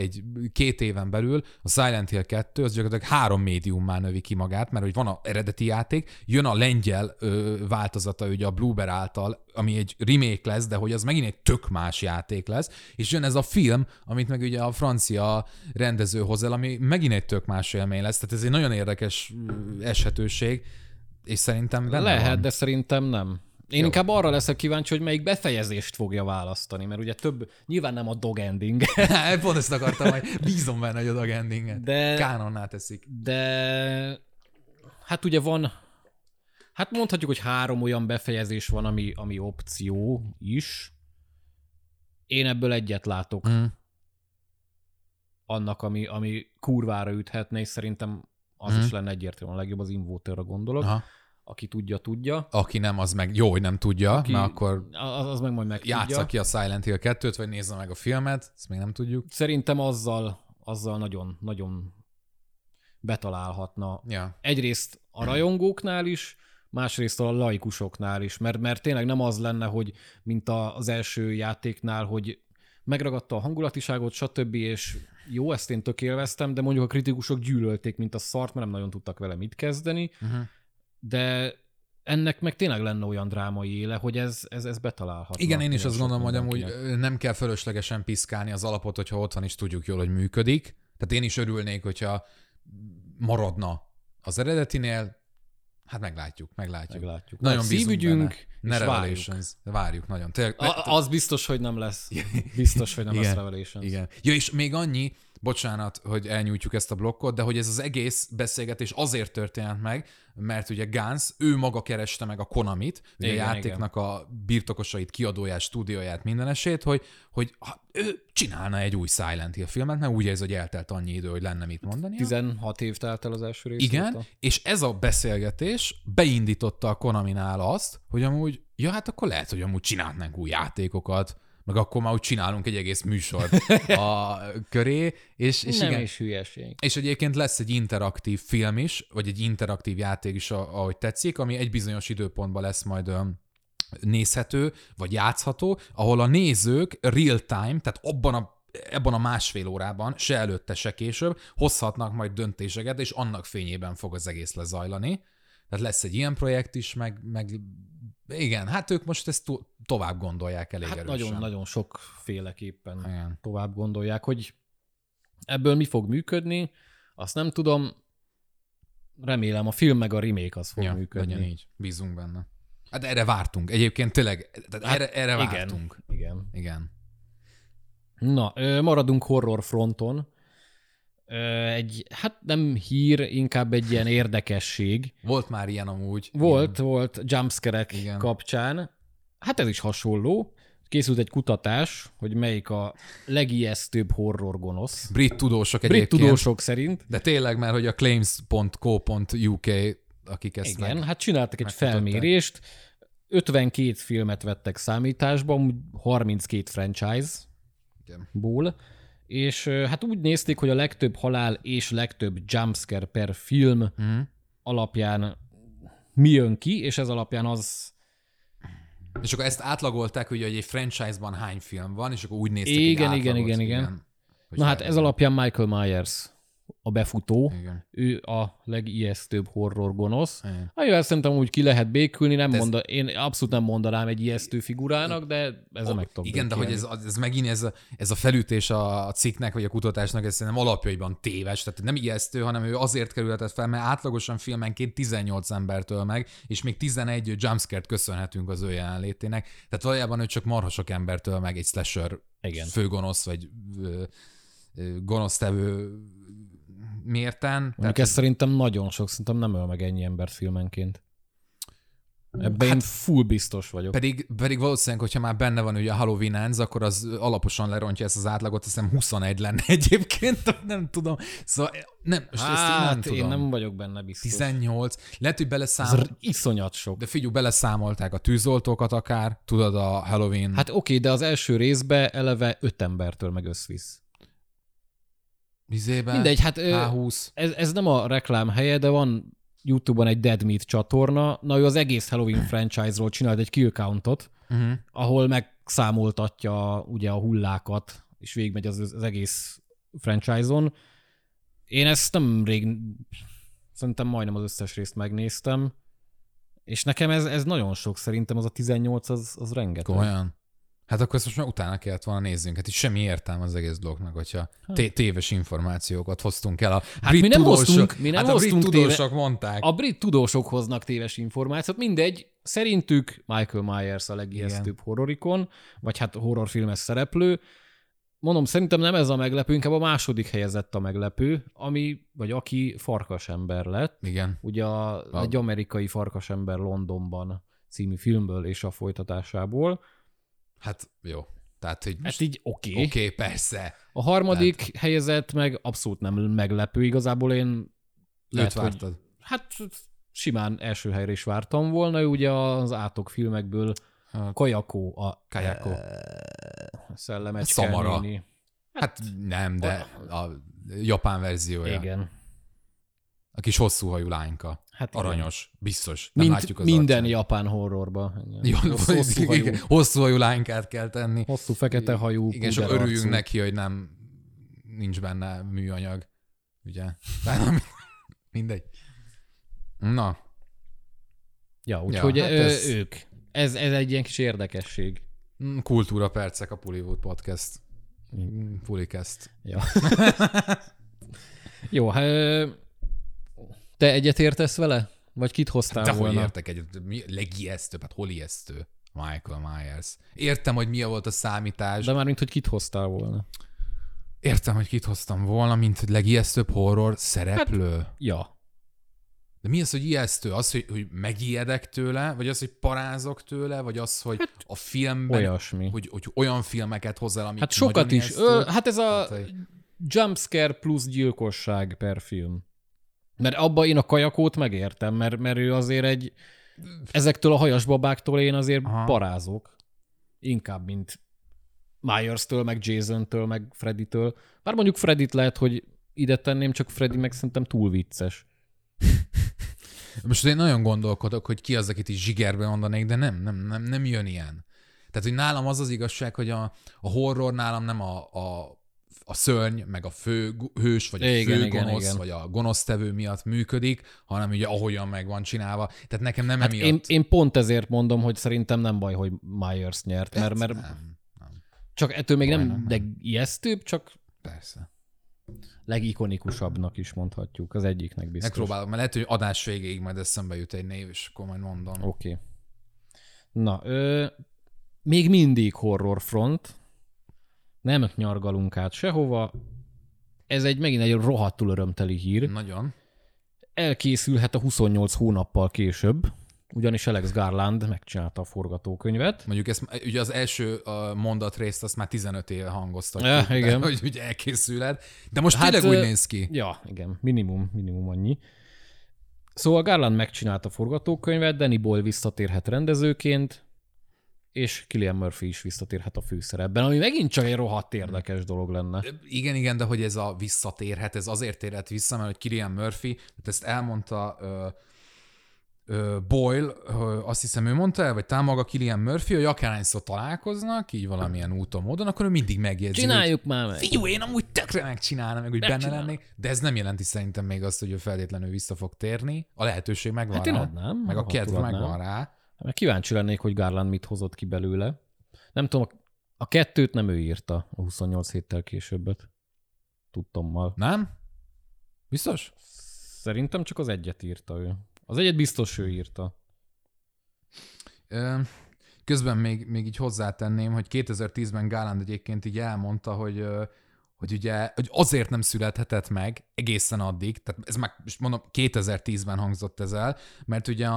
két éven belül a Silent Hill 2, az gyakorlatilag 3 médiummá növi ki magát, mert hogy van az eredeti játék, jön a lengyel változata, ugye a Bloober által, ami egy remake lesz, de hogy az megint egy tök más játék lesz, és jön ez a film, amit meg ugye a francia rendező hoz el, ami megint egy tök más élmény lesz. Tehát ez egy nagyon érdekes eshetőség, és szerintem benne lehet, van. De szerintem nem. Én jó. Inkább arra leszek kíváncsi, hogy melyik befejezést fogja választani, mert ugye nyilván nem a dog ending. Pont ezt akartam, hogy bízom benne, hogy a dog endinget. Kánonná teszik. De hát ugye van, hát mondhatjuk, hogy 3 olyan befejezés van, ami opció is. Én ebből egyet látok. Annak, ami kurvára üthetne, és szerintem az is lenne egyértelműen a legjobb, az Invoterra gondolok. Aha. Aki tudja, tudja. Aki nem, az meg jó, hogy nem tudja, mert akkor az meg majd meg játsza ki a Silent Hill 2-t, vagy nézze meg a filmet, ezt még nem tudjuk. Szerintem azzal nagyon, nagyon betalálhatna. Ja. Egyrészt a rajongóknál is, másrészt a laikusoknál is, mert tényleg nem az lenne, hogy mint az első játéknál, hogy megragadta a hangulatiságot, stb., és jó, ezt én tök élveztem, de mondjuk a kritikusok gyűlölték, mint a szart, mert nem nagyon tudtak vele mit kezdeni, de ennek meg tényleg lenne olyan drámai éle, hogy ez betalálható. Igen, én is azt gondolom, hogy amúgy nem kell fölöslegesen piszkálni az alapot, hogyha otthon is tudjuk jól, hogy működik. Tehát én is örülnék, hogyha maradna az eredetinél, hát meglátjuk. Nagyon szívügyünk, és várjuk nagyon. Az biztos, hogy nem lesz. Biztos, hogy nem lesz Revelations. Igen. Ja, és még annyi, bocsánat, hogy elnyújtjuk ezt a blokkot, de hogy ez az egész beszélgetés azért történt meg, mert ugye Gans, ő maga kereste meg a Konamit, ugye a játéknak a birtokosait, kiadóját, stúdióját, mindenesét, hogy ő csinálna egy új Silent Hill filmet, mert úgy érzi, hogy eltelt annyi idő, hogy lenne mit mondani. 16 év telt el az első rész. Igen, és ez a beszélgetés beindította a Konaminál azt, hogy amúgy, ja hát akkor lehet, hogy amúgy csinálnánk új játékokat, meg akkor már úgy csinálunk egy egész műsort a köré. És nem igen, is hülyeség. És egyébként lesz egy interaktív film is, vagy egy interaktív játék is, ahogy tetszik, ami egy bizonyos időpontban lesz majd nézhető, vagy játszható, ahol a nézők real time, tehát ebben a 1,5 órában, se előtte, se később, hozhatnak majd döntéseket, és annak fényében fog az egész lezajlani. Tehát lesz egy ilyen projekt is, meg igen, hát ők most ezt tovább gondolják elég erősen. Hát nagyon-nagyon sokféleképpen tovább gondolják, hogy ebből mi fog működni, azt nem tudom, remélem a film meg a remake az fog működni. Nagyon így, bízunk benne. Hát erre vártunk, egyébként tényleg, erre vártunk. Igen. Na, maradunk horror fronton. Hát nem hír, inkább egy ilyen érdekesség. Volt már ilyen amúgy. Volt jumpscare-ek kapcsán. Hát ez is hasonló. Készült egy kutatás, hogy melyik a legijesztőbb horror gonosz. Brit tudósok egyébként. Brit tudósok szerint. De tényleg, mert hogy a claims.co.uk, akik ezt hát csináltak egy felmérést. 52 filmet vettek számításba, 32 franchise-ból. És hát úgy nézték, hogy a legtöbb halál és legtöbb jumpscare per film alapján mi jön ki, és ez alapján az... És akkor ezt átlagolták, hogy egy franchise-ban hány film van, és akkor úgy nézték, hogy átlagolt. Igen. Na hát ez alapján Michael Myers a befutó, igen. Ő a legijesztőbb horror gonosz. Nagyon szerintem úgy ki lehet békülni, nem én abszolút nem mondanám egy ijesztő figurának, de ez a megtop. Igen, de hogy ez megint ez a felütés a cikknek, vagy a kutatásnak, ez szerintem alapjaiban téves. Tehát nem ijesztő, hanem ő azért kerülhetett fel, mert átlagosan filmenként 18 embertől meg, és még 11 jumpscare-t köszönhetünk az ő jelenlétének. Tehát valójában ő csak marhasok embertől meg egy slasher főgonosz, vagy gonosztevő mérten. Tehát... ez szerintem nagyon sok, szerintem nem öl meg ennyi embert filmenként. Ebben én full biztos vagyok. Pedig valószínűleg, hogyha már benne van ugye a Halloween-ends, akkor az alaposan lerontja ezt az átlagot, hiszem 21 lenne egyébként, nem tudom. Szóval nem, nem tudom. Én nem vagyok benne biztos. 18, lehet, hogy beleszámolták. Iszonyat sok. De figyelj, beleszámolták a tűzoltókat akár, tudod, a Halloween. Hát oké, de az első részbe eleve 5 embertől meg összvisz. Bizébe, mindegy, hát ez nem a reklám helye, de van YouTube-on egy Dead Meat csatorna, na ő az egész Halloween franchise-ról csinált egy kill countot, ahol megszámoltatja ugye a hullákat, és végigmegy az egész franchise-on. Én ezt nemrég, szerintem majdnem az összes részt megnéztem, és nekem ez nagyon sok, szerintem az a 18, az rengeteg. Olyan. Hát akkor ezt most már utána kellett volna nézzünk. Hát itt semmi értelme az egész dolognak, hogyha téves információkat hoztunk el. A brit tudósok mondták. A brit tudósok hoznak téves információt. Mindegy, szerintük Michael Myers a legijesztőbb horrorikon, vagy hát horrorfilmes szereplő. Mondom, szerintem nem ez a meglepő, inkább a második helyezett a meglepő, aki farkasember lett. Igen. Ugye egy amerikai farkasember Londonban című filmből és a folytatásából. Hát jó, tehát hogy most így oké. Oké, persze. A harmadik helyezett meg abszolút nem meglepő, igazából én őt vártad. Hogy, hát simán első helyre is vártam volna, ugye az átok filmekből Kayako. Szellemet Szamara. Kell hát nem, de a japán verziója. Igen. A kis hosszú hajú lányka. Hát aranyos, igen. Biztos. Nem látjuk az minden arcán. Japán horrorban. Hosszú hajú lánykát kell tenni. Hosszú fekete hajú. Igen, sok örüljünk arcú. Neki, hogy nincs benne műanyag. Ugye? Mindegy. Na. Ja, úgyhogy ja, hát ők. Ez egy ilyen kis érdekesség. Kultúra percek a PulliWood Podcast. Pulikest. Ja. Jó, hát... Te egyetértesz vele? Vagy kit hoztál volna? Dehogy értek egyet. Legijesztő, hát hol ijesztő? Michael Myers. Értem, hogy mi volt a számítás. De mármint, hogy kit hoztál volna. Értem, hogy kit hoztam volna, mint hogy legijesztőbb horror szereplő. Hát, ja. De mi az, hogy ijesztő? Az, hogy megijedek tőle? Vagy az, hogy parázok tőle? Vagy az, hogy hát, a filmben... Olyasmi. Hogy olyan filmeket hozzá, amit hát sokat is. Hát ez a jumpscare plusz gyilkosság per film. Mert abban én a Kayakót megértem, mert ő azért ezektől a hajasbabáktól én azért parázok. Inkább, mint Myers-től, meg Jason-től, meg Freddy-től. Bár mondjuk Freddy-t lehet, hogy ide tenném, csak Freddy meg szerintem túl vicces. Most én nagyon gondolkodok, hogy ki az, akit is zsigerbe mondanék, de nem jön ilyen. Tehát, hogy nálam az igazság, hogy a horror nálam nem a szörny, meg a főhős, vagy a főgonosz, vagy a gonosztevő miatt működik, hanem ugye ahogyan meg van csinálva. Tehát nekem nem emiatt. Én pont ezért mondom, hogy szerintem nem baj, hogy Myers nyert, mert nem. Csak ettől még nem, de ijesztőbb, csak persze. Legikonikusabbnak is mondhatjuk, az egyiknek biztos. Megpróbálok, mert lehet, hogy adás végéig majd eszembe jut egy név, és akkor majd mondom. Oké. Na, még mindig horrorfront. Nem nyargalunk át sehova. Ez megint egy rohadtul örömteli hír. Nagyon. Elkészülhet a 28 hónappal később, ugyanis Alex Garland megcsinálta a forgatókönyvet. Mondjuk ezt, ugye az első mondatrészt azt már 15 éve hangoztatjuk, hogy ugye elkészülhet. De most hát, tényleg úgy néz ki. Ja, igen, minimum annyi. Szóval Garland megcsinálta a forgatókönyvet, Danny Boyle visszatérhet rendezőként, és Cillian Murphy is visszatérhet a főszerepben, ami megint csak egy rohadt érdekes dolog lenne. Igen, de hogy ez a visszatérhet, ez azért térhet vissza, mert hogy Cillian Murphy, ezt elmondta Boyle, azt hiszem ő mondta el, vagy támaga Cillian Murphy, hogy akárhányszor találkoznak, így valamilyen úton, módon, akkor ő mindig megjegyzi. Csináljuk már meg. Figyú, én amúgy tökre megcsinálnám, meg úgy benne lennék, de ez nem jelenti szerintem még azt, hogy ő feltétlenül vissza fog térni. A lehetőség megvan hát rá. Adnám, meg a kedve megvan rá. Kíváncsi lennék, hogy Garland mit hozott ki belőle. Nem tudom, a kettőt nem ő írta, a 28 héttel későbbet. Tudtommal. Nem? Biztos? Szerintem csak az egyet írta ő. Az egyet biztos ő írta. Közben még így hozzátenném, hogy 2010-ben Garland egyébként így elmondta, hogy ugye hogy azért nem születhetett meg egészen addig, tehát ez már mondom 2010-ben hangzott ez el, mert ugye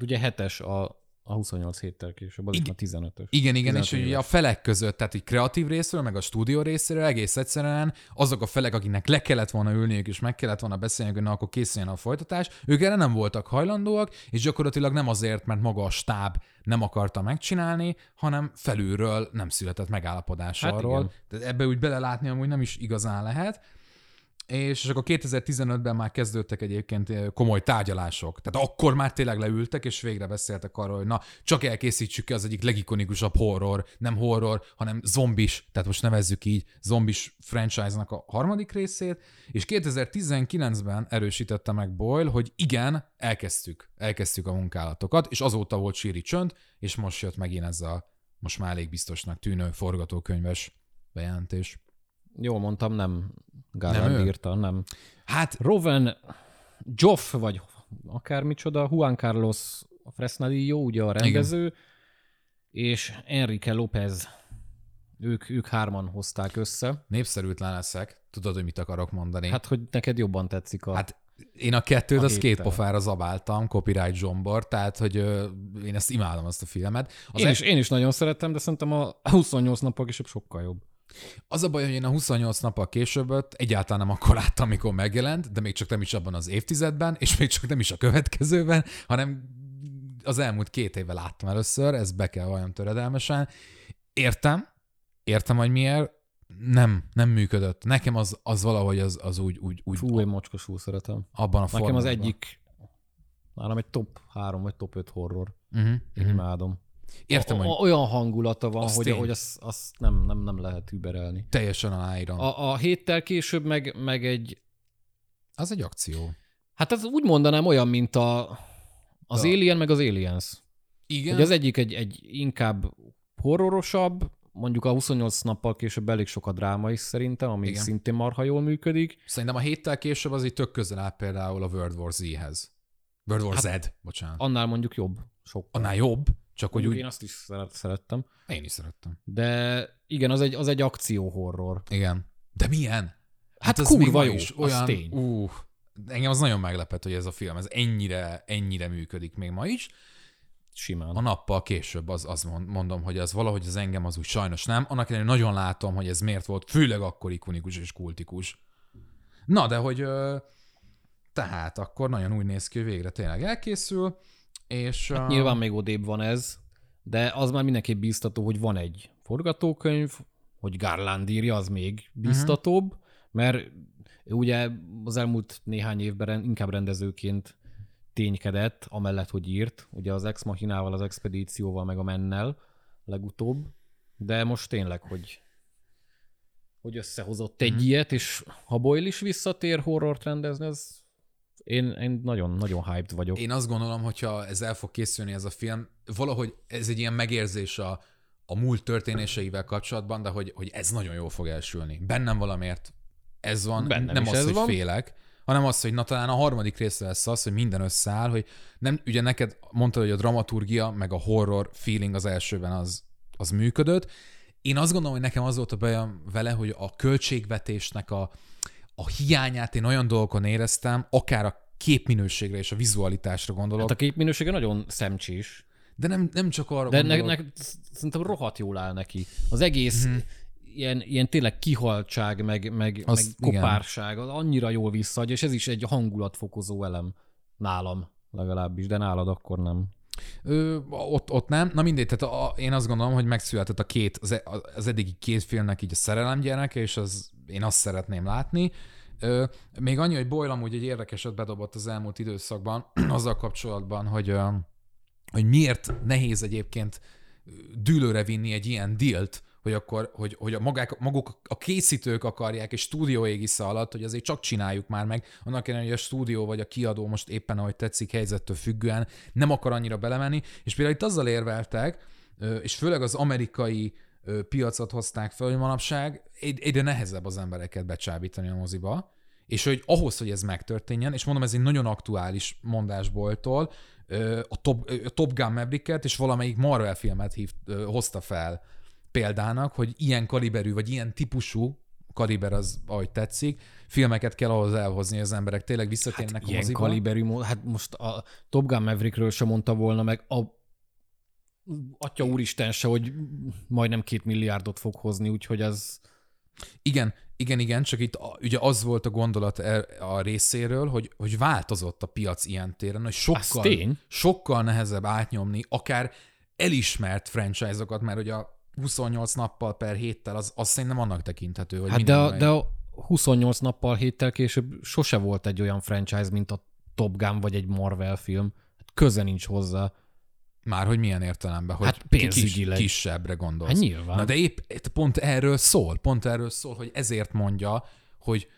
ugye 7-es a 28 héttel később, az igen, is már 15-ös. Igen, és ugye a felek között, tehát így kreatív részről, meg a stúdió részről egész egyszerűen azok a felek, akinek le kellett volna ülniük, és meg kellett volna beszélni, hogy na, akkor készüljön a folytatás, ők erre nem voltak hajlandóak, és gyakorlatilag nem azért, mert maga a stáb nem akarta megcsinálni, hanem felülről nem született megállapodás arról. Tehát ebbe úgy belelátni amúgy nem is igazán lehet. És akkor 2015-ben már kezdődtek egyébként komoly tárgyalások. Tehát akkor már tényleg leültek, és végre beszéltek arról, hogy na, csak elkészítsük ki az egyik legikonikusabb horror, nem horror, hanem zombis, tehát most nevezzük így zombis franchise-nak a harmadik részét, és 2019-ben erősítette meg Boyle, hogy igen, elkezdtük a munkálatokat, és azóta volt síri csönd, és most jött megint ez a most már elég biztosnak tűnő forgatókönyves bejelentés. Jól mondtam, nem Garland írta, nem. Hát Rowan Joff, vagy akármicsoda, Juan Carlos Fresnadillo, ugye a rendező, igen. És Enrique López, ők hárman hozták össze. Népszerűtlen leszek, tudod, hogy mit akarok mondani. Hát, hogy neked jobban tetszik a... Hát én a kettőt, az két pofára zabáltam, copyright zsombor, tehát, hogy én ezt imádom, azt a filmet. Én is nagyon szerettem, de szerintem a 28 nappal később sokkal jobb. Az a baj, hogy én a 28 nappal későbbet egyáltalán nem akkor láttam, amikor megjelent, de még csak nem is abban az évtizedben, és még csak nem is a következőben, hanem az elmúlt 2 éve láttam először, ez be kell vajon töredelmesen. Értem, hogy miért, nem működött. Nekem az valahogy az úgy... Fú, én mocskosul szeretem. Abban a formában. Nekem az egyik, nálam egy top 3 vagy top 5 horror. Én imádom. Értem, olyan hangulata van, hogy azt nem lehet überelni. Teljesen aláírom. A héttel később meg egy... Az egy akció. Hát ez úgy mondanám olyan, mint az Alien meg az Aliens. Igen. Hogy az egyik egy inkább horrorosabb, mondjuk a 28 nappal később elég sok a dráma is szerintem, ami igen. Szintén marha jól működik. Szerintem a héttel később az így tök közel áll például a World War Z-hez. Annál mondjuk jobb. Sokkal. Annál jobb? Csak hogy én azt is szerettem. Én is szerettem. De igen, az egy akcióhorror. Igen. De milyen? Hát az kurva jó, is olyan, az tény. Engem az nagyon meglepett, hogy ez a film, ez ennyire működik még ma is. Simán. A nappal később, az mondom, hogy az valahogy az engem az úgy sajnos nem. Annak ellenére nagyon látom, hogy ez miért volt, főleg akkor ikonikus és kultikus. Na, de hogy tehát akkor nagyon úgy néz ki, hogy végre tényleg elkészül. És hát nyilván még odébb van ez, de az már mindenképp biztató, hogy van egy forgatókönyv, hogy Garland írja, az még biztatóbb, mert ugye az elmúlt néhány évben inkább rendezőként ténykedett, amellett, hogy írt, ugye az Ex Machinával, az Expedícióval, meg a Mennel legutóbb, de most tényleg, hogy összehozott egy ilyet, és ha Boyle is visszatér horrort rendezni, az... Én nagyon-nagyon hyped vagyok. Én azt gondolom, hogyha ez el fog készülni ez a film, valahogy ez egy ilyen megérzés a múlt történéseivel kapcsolatban, de hogy ez nagyon jól fog elsülni. Bennem valamiért ez van, bennem nem az, hogy van. Félek, hanem az, hogy na talán a harmadik része lesz az, hogy minden összeáll, hogy nem, ugye neked mondtad, hogy a dramaturgia meg a horror feeling az elsőben az működött. Én azt gondolom, hogy nekem az volt a bajom vele, hogy a költségvetésnek a hiányát én olyan dolgokon éreztem, akár a képminőségre és a vizualitásra gondolok. Hát a képminősége nagyon szemcsés. De nem csak arra de gondolok. De szerintem rohadt jól áll neki. Az egész ilyen tényleg kihaltság, meg kopárság, az annyira jól visszaadja, és ez is egy hangulatfokozó elem nálam legalábbis, de nálad akkor nem. Ott nem. Na mindegy, tehát én azt gondolom, hogy megszületett az eddigi két filmnek így a szerelemgyermeke, és én azt szeretném látni, Még annyi, hogy Boyle amúgy egy érdekeset bedobott az elmúlt időszakban azzal kapcsolatban, hogy miért nehéz egyébként dűlőre vinni egy ilyen dealt, hogy akkor, hogy maguk a készítők akarják, és stúdió égisze alatt, hogy azért csak csináljuk már meg, annak ellenére, hogy a stúdió vagy a kiadó most éppen, ahogy tetszik, helyzettől függően nem akar annyira belemenni, és például itt azzal érveltek, és főleg az amerikai piacot hozták fel, hogy manapság egyre nehezebb az embereket becsábítani a moziba, és hogy ahhoz, hogy ez megtörténjen, és mondom, ez egy nagyon aktuális mondásbolttól, a Top Gun Mavericket és valamelyik Marvel filmet hozta fel példának, hogy ilyen kaliberű, vagy ilyen típusú, kaliber az, ahogy tetszik, filmeket kell ahhoz elhozni, az emberek tényleg visszatérnek a moziba. Ilyen kaliberű, hát most a Top Gun Maverickről sem mondta volna meg Atya úristen se, hogy majdnem 2 milliárdot fog hozni, úgyhogy az... Igen, csak itt ugye az volt a gondolat a részéről, hogy változott a piac ilyen téren, hogy sokkal nehezebb átnyomni, akár elismert franchise-okat, mert ugye a 28 nappal per héttel, az szerintem annak tekinthető, hogy... Hát de a 28 nappal héttel később sose volt egy olyan franchise, mint a Top Gun vagy egy Marvel film. Hát köze nincs hozzá. Márhogy milyen értelemben, hogy hát kisebbre gondolsz. Hát nyilván. Na de épp pont erről szól, hogy ezért mondja, hogy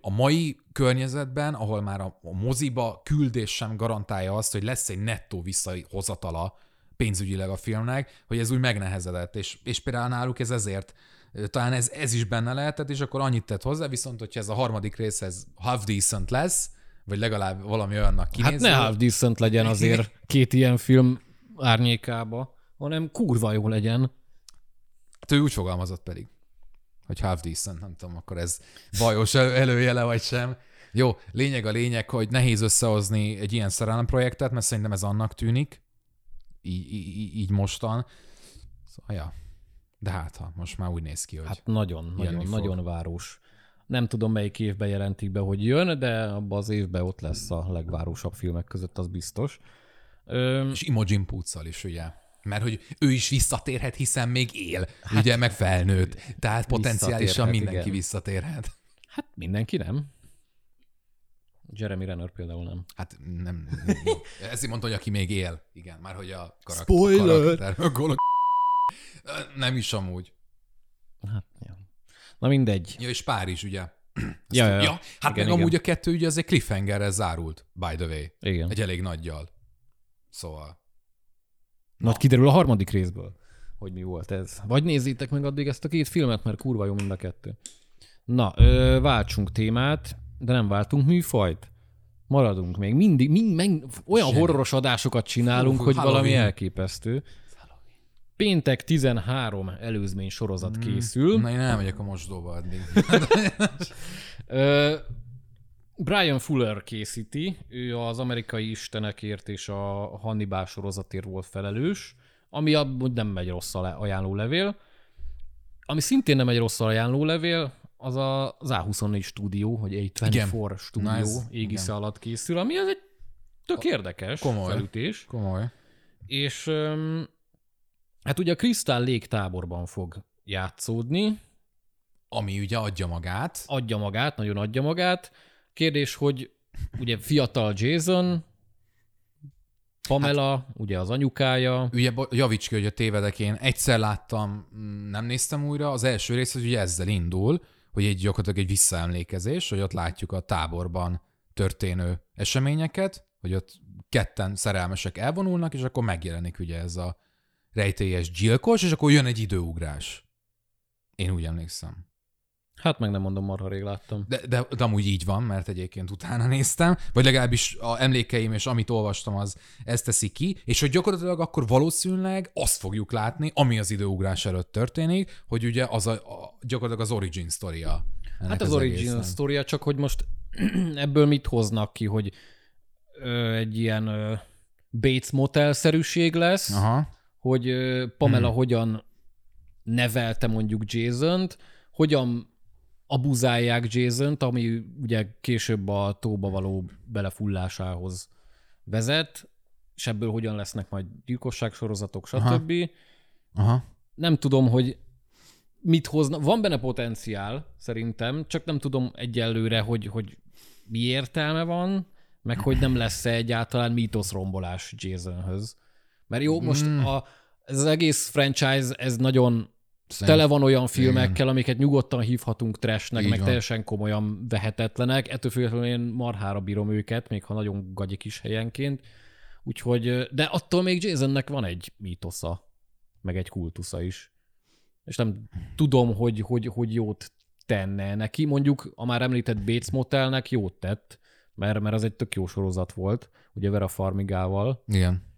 a mai környezetben, ahol már a moziba küldés sem garantálja azt, hogy lesz egy nettó visszahozatala pénzügyileg a filmnek, hogy ez úgy megnehezedett, és például náluk ez ezért, talán ez is benne lehetett, és akkor annyit tett hozzá, viszont hogyha ez a harmadik rész, ez half decent lesz, vagy legalább valami olyannak kinézve. Hát ne half decent legyen azért két ilyen film árnyékába, hanem kurva jó legyen. Ő úgy fogalmazott pedig, hogy half decent, nem tudom, akkor ez bajos előjele vagy sem. Jó, lényeg, hogy nehéz összehozni egy ilyen szerelemprojektet, mert szerintem ez annak tűnik, így mostan. Szóval, ja. De most már úgy néz ki, hogy... Hát nagyon város. Nem tudom, melyik évben jelentik be, hogy jön, de abban az évben ott lesz a legvárosabb filmek között, az biztos. És Imogen Poots-szal is, ugye? Mert hogy ő is visszatérhet, hiszen még él, hát, ugye, meg felnőtt. Tehát potenciálisan mindenki visszatérhet. Hát mindenki nem. Jeremy Renner például nem. Hát nem. Ezért mondta, hogy aki még él. Igen, már hogy a karakter. Nem is amúgy. Hát, ja. Na mindegy. Ja, és Párizs, ugye? Ja. Hát igen, meg amúgy a 2 ugye azért cliffhangerrel zárult, by the way. Igen. Egy elég nagyjal. Szóval. Na. Kiderül a harmadik részből, hogy mi volt ez. Vagy nézzétek meg addig ezt a 2 filmet, mert kurva jó mind a 2. Na, váltsunk témát, de nem váltunk műfajt. Maradunk még. Mindig olyan horroros adásokat csinálunk, hogy Halloween. Valami elképesztő. Péntek 13 előzmény sorozat készül. Na, én elmegyek a mosdóba addig. Brian Fuller készíti, ő az Amerikai Istenekért és a Hannibal sorozatért volt felelős, ami nem egy rossz ajánlólevél. Ami szintén nem egy rossz ajánlólevél, az az A24 stúdió, vagy A24 igen. stúdió nice. Égisze alatt készül, ami az egy tök érdekes felütés. Komoly. És hát ugye a Kristál légtáborban fog játszódni. Ami ugye adja magát. Nagyon adja magát. Kérdés, hogy ugye fiatal Jason, Pamela, ugye az anyukája. Ugye javíts ki, hogy a tévedek, én egyszer láttam, nem néztem újra, az első rész, hogy ugye ezzel indul, hogy gyakorlatilag egy visszaemlékezés, hogy ott látjuk a táborban történő eseményeket, hogy ott 2 szerelmesek elvonulnak, és akkor megjelenik ugye ez a rejtélyes gyilkos, és akkor jön egy időugrás. Én úgy emlékszem. Hát meg nem mondom, marha rég láttam. De amúgy így van, mert egyébként utána néztem, vagy legalábbis a emlékeim és amit olvastam, az ezt teszi ki, és hogy gyakorlatilag akkor valószínűleg azt fogjuk látni, ami az időugrás előtt történik, hogy ugye az gyakorlatilag az origin sztoria. Hát az origin sztoria, csak hogy most ebből mit hoznak ki, hogy egy ilyen Bates Motel-szerűség lesz, aha. hogy Pamela hogyan nevelte mondjuk Jasont, hogyan abuzálják Jasont, ami ugye később a tóba való belefullásához vezet, és ebből hogyan lesznek majd gyilkosságsorozatok, stb. Aha. Nem tudom, hogy mit hozna. Van benne potenciál, szerintem, csak nem tudom egyelőre, hogy mi értelme van, meg hogy nem lesz-e egyáltalán mítoszrombolás Jasonhöz. Mert jó, most ez az egész franchise, ez nagyon tele van olyan filmekkel, amiket nyugodtan hívhatunk trashnek, így meg van. Teljesen komolyan vehetetlenek. Ettől függetlenül én marhára bírom őket, még ha nagyon gagyik is helyenként. Úgyhogy, de attól még Jasonnek van egy mítosza, meg egy kultusza is. És nem tudom, hogy jót tenne neki. Mondjuk a már említett Bates Motelnek jót tett, mert az egy tök jó sorozat volt, ugye Vera Farmigával. Igen.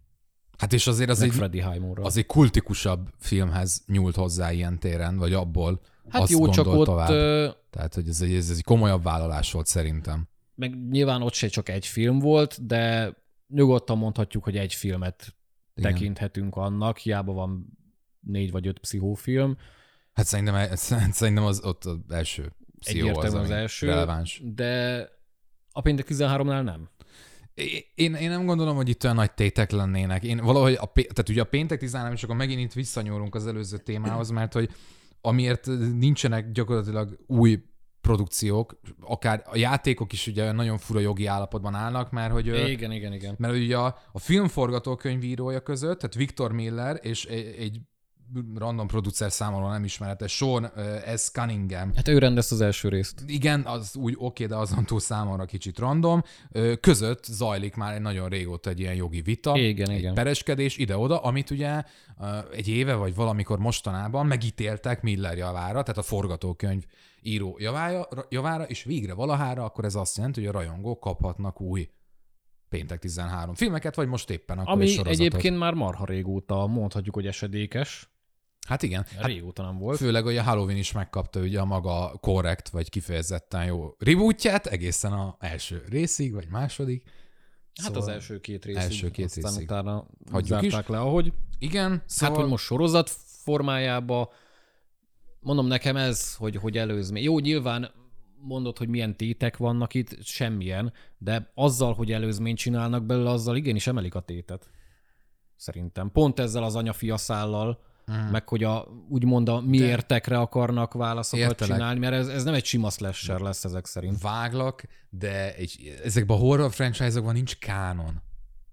Hát és azért az egy kultikusabb filmhez nyúlt hozzá ilyen téren, vagy abból hát azt jó, csak ott tovább. Tehát, hogy ez egy komolyabb vállalás volt szerintem. Meg nyilván ott se csak egy film volt, de nyugodtan mondhatjuk, hogy egy filmet tekinthetünk annak, hiába van 4 vagy 5 pszichófilm. Hát szerintem az ott az első pszichó az, ami releváns. De a Péntek 13-nál nem. Én nem gondolom, hogy itt olyan nagy tétek lennének. Én valahogy, tehát ugye a Péntek 13, és akkor megint itt visszanyúlunk az előző témához, mert hogy amiért nincsenek gyakorlatilag új produkciók, akár a játékok is ugye nagyon fura jogi állapotban állnak, mert hogy igen. Mert ugye a filmforgatókönyvírója között, tehát Victor Miller és egy random producer számomra nem ismeretes, Sean S. Cunningham. Hát ő rendezte az első részt. Igen, az úgy oké, de azon túl számomra kicsit random. Között zajlik már nagyon régóta egy ilyen jogi vita, igen. Pereskedés ide-oda, amit ugye egy éve vagy valamikor mostanában megítéltek Miller javára, tehát a forgatókönyv író javára, és végre valahára, akkor ez azt jelenti, hogy a rajongók kaphatnak új Péntek 13 filmeket, vagy most éppen akkor egy sorozatot. Ami egyébként már marha régóta mondhatjuk, hogy esedékes. Hát igen. Régóta nem volt. Főleg, hogy a Halloween is megkapta ugye a maga korrekt, vagy kifejezetten jó rebootját, egészen az első részig, vagy második. Szóval hát az első 2 részig. Aztán utána zárták le, ahogy. Igen. Szóval... Hát, hogy most sorozat formájába, mondom nekem ez, hogy előzmény. Jó, nyilván mondod, hogy milyen tétek vannak itt, semmilyen, de azzal, hogy előzményt csinálnak belőle, azzal igenis emelik a tétet. Szerintem. Pont ezzel az anyafia szállal, meg hogy úgymond a mi értekre akarnak válaszokat csinálni, mert ez nem egy sima slasher lesz ezek szerint. Váglak, de ezekben a horror franchise-okban nincs kánon.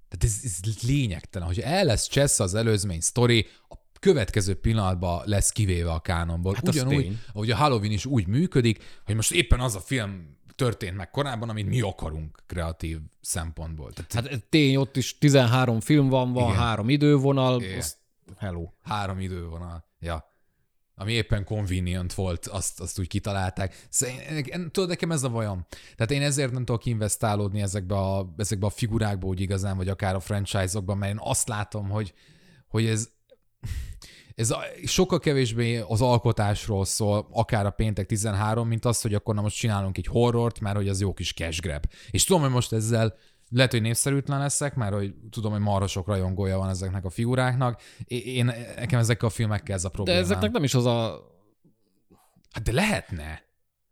Tehát ez lényegtelen. Hogyha el lesz csessze az előzmény sztori, a következő pillanatban lesz kivéve a kánonból. Hát ugyanúgy, ahogy a Halloween is úgy működik, hogy most éppen az a film történt meg korábban, amit mi akarunk kreatív szempontból. Tehát tény, ott is 13 film van 3 idővonal. Hello. 3 idővonal, ja. Ami éppen convenient volt, azt úgy kitalálták. Tudod, nekem ez a bajom. Tehát én ezért nem tudok investálódni ezekbe a figurákba úgy igazán, vagy akár a franchise-okban, mert én azt látom, hogy ez sokkal kevésbé az alkotásról szól, akár a Péntek 13, mint az, hogy akkor na most csinálunk egy horrort, mert hogy az jó kis cash grab. És tudom, hogy most ezzel lehet, hogy népszerűtlen leszek, mert hogy tudom, hogy marha sok rajongója van ezeknek a figuráknak. Nekem ezekkel a filmekkel ez a problémám. De ezeknek nem is az a... Hát de lehetne.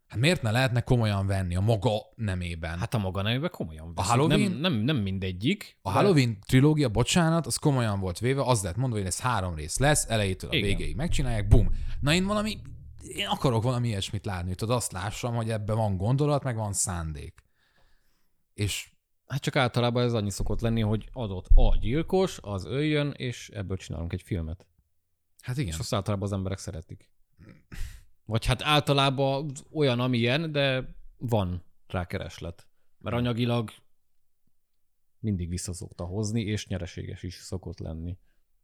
Hát miért ne lehetne komolyan venni a maga nemében? Hát a maga nemében komolyan veszik. A Halloween? Nem mindegyik. A Halloween trilógia, bocsánat, az komolyan volt véve, az lett mondva, hogy ez 3 rész lesz, elejétől a végéig megcsinálják, bum. Na én akarok valami ilyesmit látni, tudod, azt lássam, hogy ebben van gondolat, meg van szándék. És hát csak általában ez annyi szokott lenni, hogy adott a gyilkos, az öljön, és ebből csinálunk egy filmet. Hát igen. És azt általában az emberek szeretik. Vagy hát általában olyan, amilyen, de van rákereslet. Mert anyagilag mindig vissza szokta hozni, és nyereséges is szokott lenni.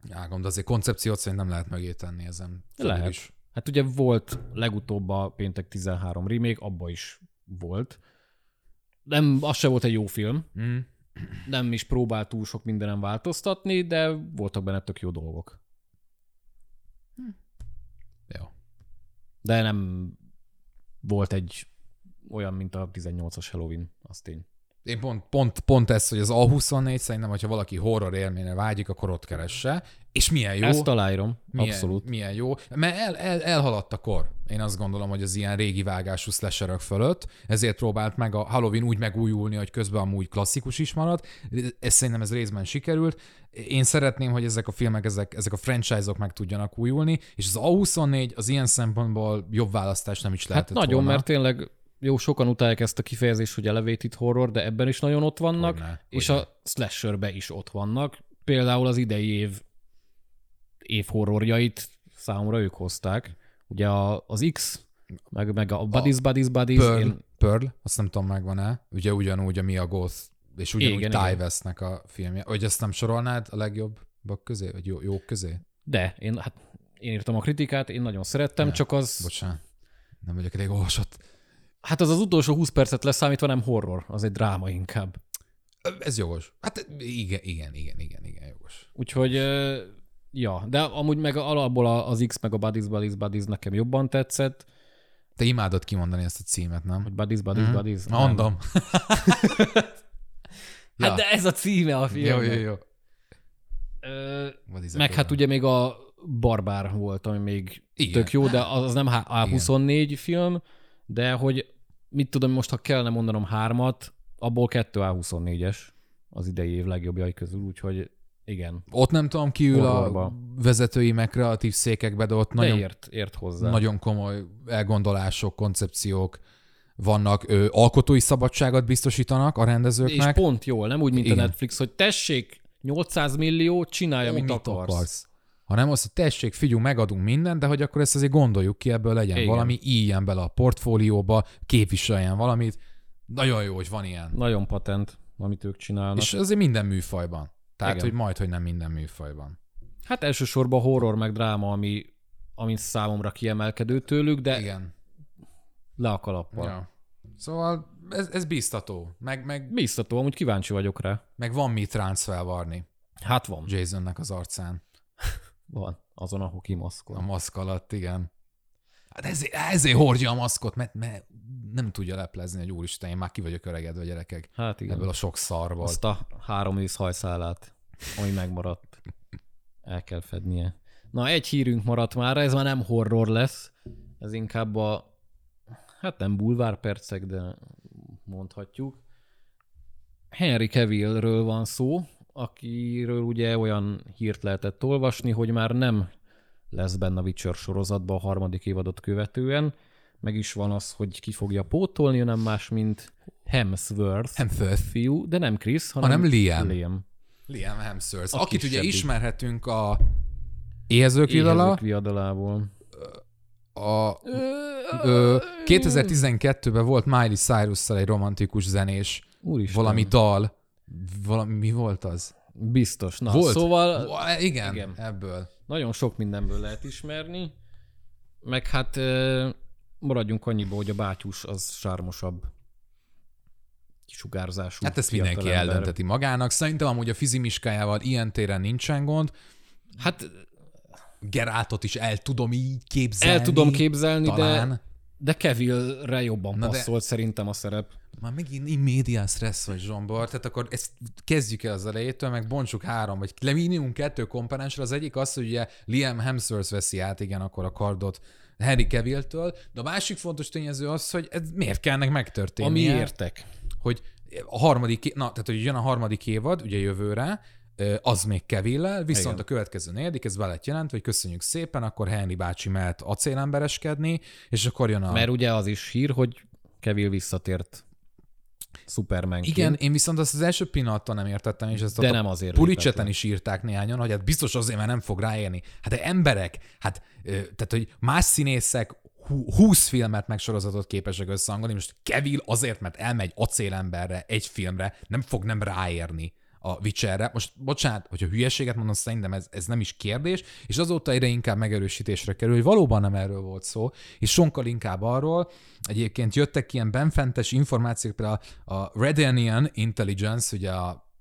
Ágom, de azért koncepciót szerint nem lehet megétenni ezen. Lehet. Is. Hát ugye volt legutóbb a Péntek 13 remake, abba is volt. Nem, az se volt egy jó film. Nem is próbált túl sok mindenen változtatni, de voltak benne tök jó dolgok. Jó. De nem volt egy olyan, mint a 18-as Halloween, azt tény. Én pont ez, hogy az A24 szerintem, hogyha valaki horror élményre vágyik, akkor ott keresse. És milyen jó. Ezt aláírom, abszolút. Milyen jó, mert elhaladt a kor. Én azt gondolom, hogy az ilyen régi vágású slasherök fölött, ezért próbált meg a Halloween úgy megújulni, hogy közben amúgy klasszikus is maradt. Ez szerintem ez részben sikerült. Én szeretném, hogy ezek a filmek, ezek a franchise-ok meg tudjanak újulni, és az A24 az ilyen szempontból jobb választás nem is lehetett volna. Hát nagyon, mert tényleg jó, sokan utálják ezt a kifejezést, hogy elevated horror, de ebben is nagyon ott vannak, és a slasherben is ott vannak. Például az idei év horrorjait számomra ők hozták. Ugye az X, meg a Buddies. Pearl, azt nem tudom, megvan-e. Ugye ugyanúgy a Mia Goth, és ugyanúgy Ty Westnek a filmje. Hogy ezt nem sorolnád a legjobbak közé, vagy jók közé? De, én írtam a kritikát, én nagyon szerettem, de, csak az... Bocsánat, nem vagyok elég olvasott. Hát az utolsó 20 percet leszámítva nem horror, az egy dráma inkább. Ez jogos. Hát igen, jogos. Úgyhogy... Ja, de amúgy meg alapból az X meg a Buddies nekem jobban tetszett. Te imádod kimondani ezt a címet, nem? Hogy Buddies. Mondom. Hát de ez a címe a filmnek. Jó. Meg hát ugye még a Barbár volt, ami még tök jó, de az nem A24 film, de hogy mit tudom, most ha kellene mondanom 3, abból 2 A24-es az idei év legjobbjai közül, úgyhogy igen. Ott nem tudom, ki ül a vezetői meg kreatív székekbe, de ott nagyon, ért hozzá. Nagyon komoly elgondolások, koncepciók vannak. Alkotói szabadságot biztosítanak a rendezőknek. És pont jól, nem úgy, mint a Netflix, hogy tessék, 800 millió, csinálja, amit akarsz. Hanem azt, hogy tessék, figyelj, megadunk mindent, de hogy akkor ezt azért gondoljuk ki, ebből legyen valami, íjjen bele a portfólióba, képviseljen valamit. Nagyon jó, hogy van ilyen. Nagyon patent, amit ők csinálnak. És azért minden műfajban. Tehát, igen. Hogy majdhogy nem minden műfajban. Hát elsősorban horror meg dráma, ami számomra kiemelkedő tőlük, de igen. Le a kalappal. Ja. Szóval ez bíztató. Bíztató, amúgy kíváncsi vagyok rá. Meg van mit ránc felvarni. Hát van. Jasonnek az arcán. Van. Azon, ahol kimaszkol. A maszk alatt, igen. Hát ezért hordja a maszkot, mert nem tudja leplezni, hogy úristen, én már ki vagyok öregedve, gyerekek. Hát igen. Ebből a sok szarból. Azt a 3 hajszálát, ami megmaradt, el kell fednie. Na, egy hírünk maradt már, ez már nem horror lesz, ez inkább hát nem bulvárpercek, de mondhatjuk. Henry Cavillről van szó, akiről ugye olyan hírt lehetett olvasni, hogy már nem lesz benne a Witcher sorozatban a 3. évadot követően. Meg is van az, hogy ki fogja pótolni, nem más, mint Hemsworth fiú, de nem Chris, hanem Liam. Liam Hemsworth, akit ugye ismerhetünk a Éhezők viadalából. 2012-ben volt Miley Cyrus-szal egy romantikus zenés, úristen, valami dal. Mi volt az? Biztos. Na, volt? Szóval... Igen, ebből. Nagyon sok mindenből lehet ismerni, meg hát... Maradjunk annyiba, hogy a bátyus az sármosabb sugárzású. Hát ezt mindenki eldönteti magának. Szerintem amúgy a fizimiskájával ilyen téren nincsen gond. Hát Gerátot is el tudom így képzelni. El tudom képzelni, talán. De Cavillre jobban passzolt szerintem a szerep. Már megint in media stress vagy, Zsombor. Tehát akkor ezt kezdjük el az elejétől, meg bontsuk 3, vagy minimum 2 komponensre. Az egyik az, hogy ugye Liam Hemsworth veszi át, igen, akkor a kardot Henry Cavilltől, de a másik fontos tényező az, hogy ez miért kell ennek megtörténnie. Ami értek. Hogy a 3. tehát hogy jön a 3. évad, ugye jövőre, az még Cavillel, viszont igen. A következő 4, ez be lett jelent, hogy köszönjük szépen, akkor Henry bácsi mehet acélembereskedni, és akkor jön a... Mert ugye az is hír, hogy Cavill visszatért Supermanként. Igen, én viszont azt az első pillanattól nem értettem, és ezt a pulicseten is írták néhányan, hogy hát biztos azért, mert nem fog ráérni. Hát de emberek, hát tehát, hogy más színészek 20 filmet meg sorozatot képesek összehangolni, most Cavill azért, mert elmegy acélemberre egy filmre, nem fog nem ráérni a Witcherre. Most bocsánat, hogyha hülyeséget mondom, szerintem ez nem is kérdés, és azóta egyre inkább megerősítésre kerül, hogy valóban nem erről volt szó, és sokkal inkább arról. Egyébként jöttek ilyen benfentes információk, például a Redanian Intelligence, ugye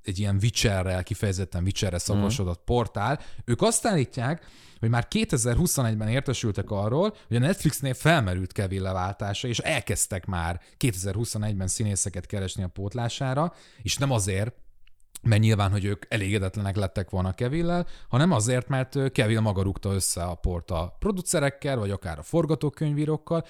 egy ilyen Witcherrel, kifejezetten Witcherre szakosodott portál, ők azt állítják, hogy már 2021-ben értesültek arról, hogy a Netflixnél felmerült Caville leváltása, és elkezdtek már 2021-ben színészeket keresni a pótlására, és nem azért, mert nyilván, hogy ők elégedetlenek lettek volna Cavillel, hanem azért, mert Cavill maga rúgta össze a port a producerekkel, vagy akár a forgatókönyvírókkal,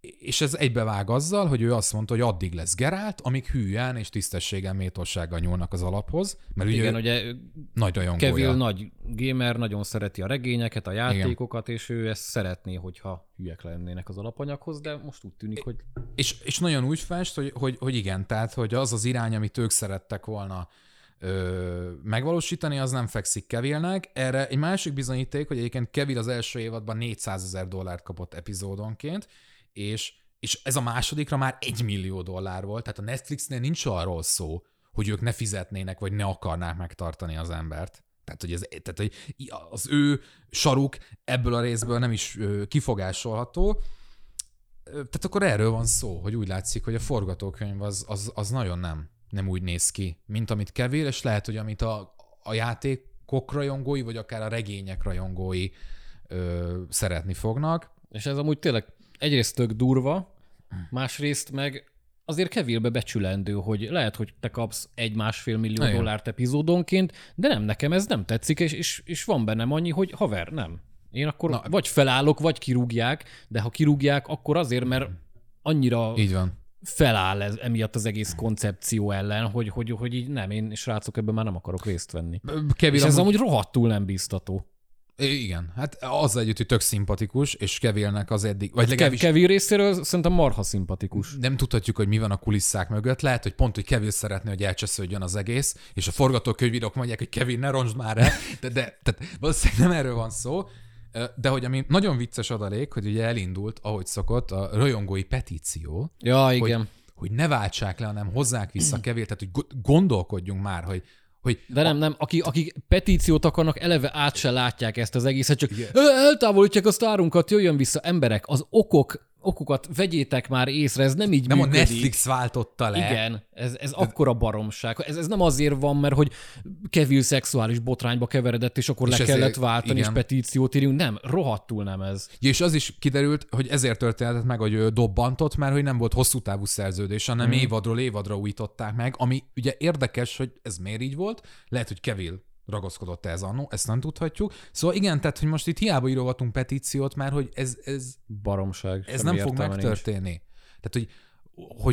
és ez egybevág azzal, hogy ő azt mondta, hogy addig lesz Geralt, amíg hűen és tisztességgel, méltósággal nyúlnak az alaphoz, mert igen, ugye nagy rajongója. Cavill nagy gamer, nagyon szereti a regényeket, a játékokat, igen. És ő ezt szeretné, hogyha hülyek lennének az alapanyaghoz, de most úgy tűnik, hogy... És nagyon úgy fest, hogy igen, tehát hogy az az irány, amit ők szerettek volna megvalósítani, az nem fekszik Cavillnek. Erre egy másik bizonyíték, hogy egyébként Cavill az első évadban $400,000 kapott epizódonként, és ez a másodikra már $1 millió volt, tehát a Netflixnél nincs arról szó, hogy ők ne fizetnének, vagy ne akarnák megtartani az embert. Tehát, hogy az ő saruk ebből a részből nem is kifogásolható. Tehát akkor erről van szó, hogy úgy látszik, hogy a forgatókönyv az nagyon nem úgy néz ki, mint amit Cavill, és lehet, hogy amit a játékok rajongói, vagy akár a regények rajongói szeretni fognak. És ez amúgy tényleg egyrészt tök durva, másrészt meg azért Cavillbe becsülendő, hogy lehet, hogy te kapsz $1,5 millió epizódonként, de nem, nekem ez nem tetszik, és van bennem annyi, hogy haver, nem. Én akkor vagy felállok, vagy kirúgják, de ha kirúgják, akkor azért, mert annyira... Így van. Feláll ez, emiatt az egész koncepció ellen, hogy így nem, én srácok ebben már nem akarok részt venni. És ez amúgy rohadtul nem bíztató. Igen, hát az együtt, hogy tök szimpatikus, és Cavillnek az eddig... Vagy legalábbis... Cavill részéről szerintem marha szimpatikus. Nem tudhatjuk, hogy mi van a kulisszák mögött. Lehet, hogy pont, hogy Cavill szeretné, hogy elcsesződjön az egész, és a forgatókönyvírók mondják, hogy Cavill, ne roncsd már el, de valószínűleg nem erről van szó. De hogy ami nagyon vicces adalék, hogy ugye elindult, ahogy szokott, a rajongói petíció, igen. Hogy ne váltsák le, hanem hozzák vissza Cavill, tehát hogy gondolkodjunk már, hogy de nem, akik petíciót akarnak, eleve át se látják ezt az egészet, csak eltávolítják a sztárunkat, jöjjön vissza, emberek, az okokat vegyétek már észre, ez nem így nem működik. Nem a Netflix váltotta le. Igen, ez akkora baromság. Ez nem azért van, mert hogy Cavill szexuális botrányba keveredett, és akkor és le kellett váltani, igen. És petíciót írjunk. Nem, rohadtul nem ez. És az is kiderült, hogy ezért történhetett meg, hogy dobbantott, mert hogy nem volt hosszú távú szerződés, hanem évadról évadra újították meg, ami ugye érdekes, hogy ez miért így volt. Lehet, hogy Cavill ragaszkodott ez annó, ezt nem tudhatjuk. Szóval igen, tehát, hogy most itt hiába írogatunk petíciót már, hogy ez baromság. Ez nem fog megtörténni. Nincs.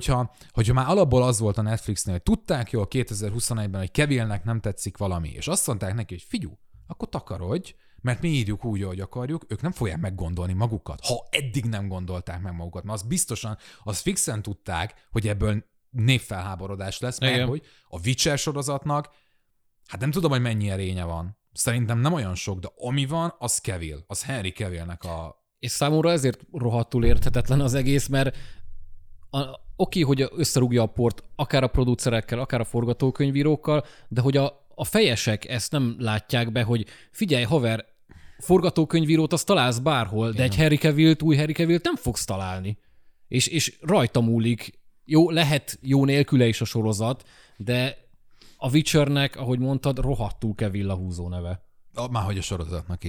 Tehát, hogyha már alapból az volt a Netflixnél, hogy tudták jól 2021-ben, hogy Cavillnek nem tetszik valami, és azt mondták neki, hogy figyú, akkor takarodj, mert mi írjuk úgy, ahogy akarjuk, ők nem fogják meggondolni magukat, ha eddig nem gondolták meg magukat. Mert az biztosan, az fixen tudták, hogy ebből népfelháborodás lesz, mert igen. Hogy a Witcher sorozatnak hát nem tudom, hogy mennyi erénye van. Szerintem nem olyan sok, de ami van, az Cavill. Az Henry Cavillnek a... És számomra ezért rohadtul érthetetlen az egész, mert oké, hogy összerúgja a port akár a producerekkel, akár a forgatókönyvírókkal, de hogy a fejesek ezt nem látják be, hogy figyelj, haver, forgatókönyvírót azt találsz bárhol, de egy Henry Cavillt, új Henry Cavillt nem fogsz találni. És rajta múlik. Jó, lehet jó nélküle is a sorozat, de... A Witchernek, ahogy mondtad, rohadtul Cavill a húzó neve. Márhogy a sorozatnak,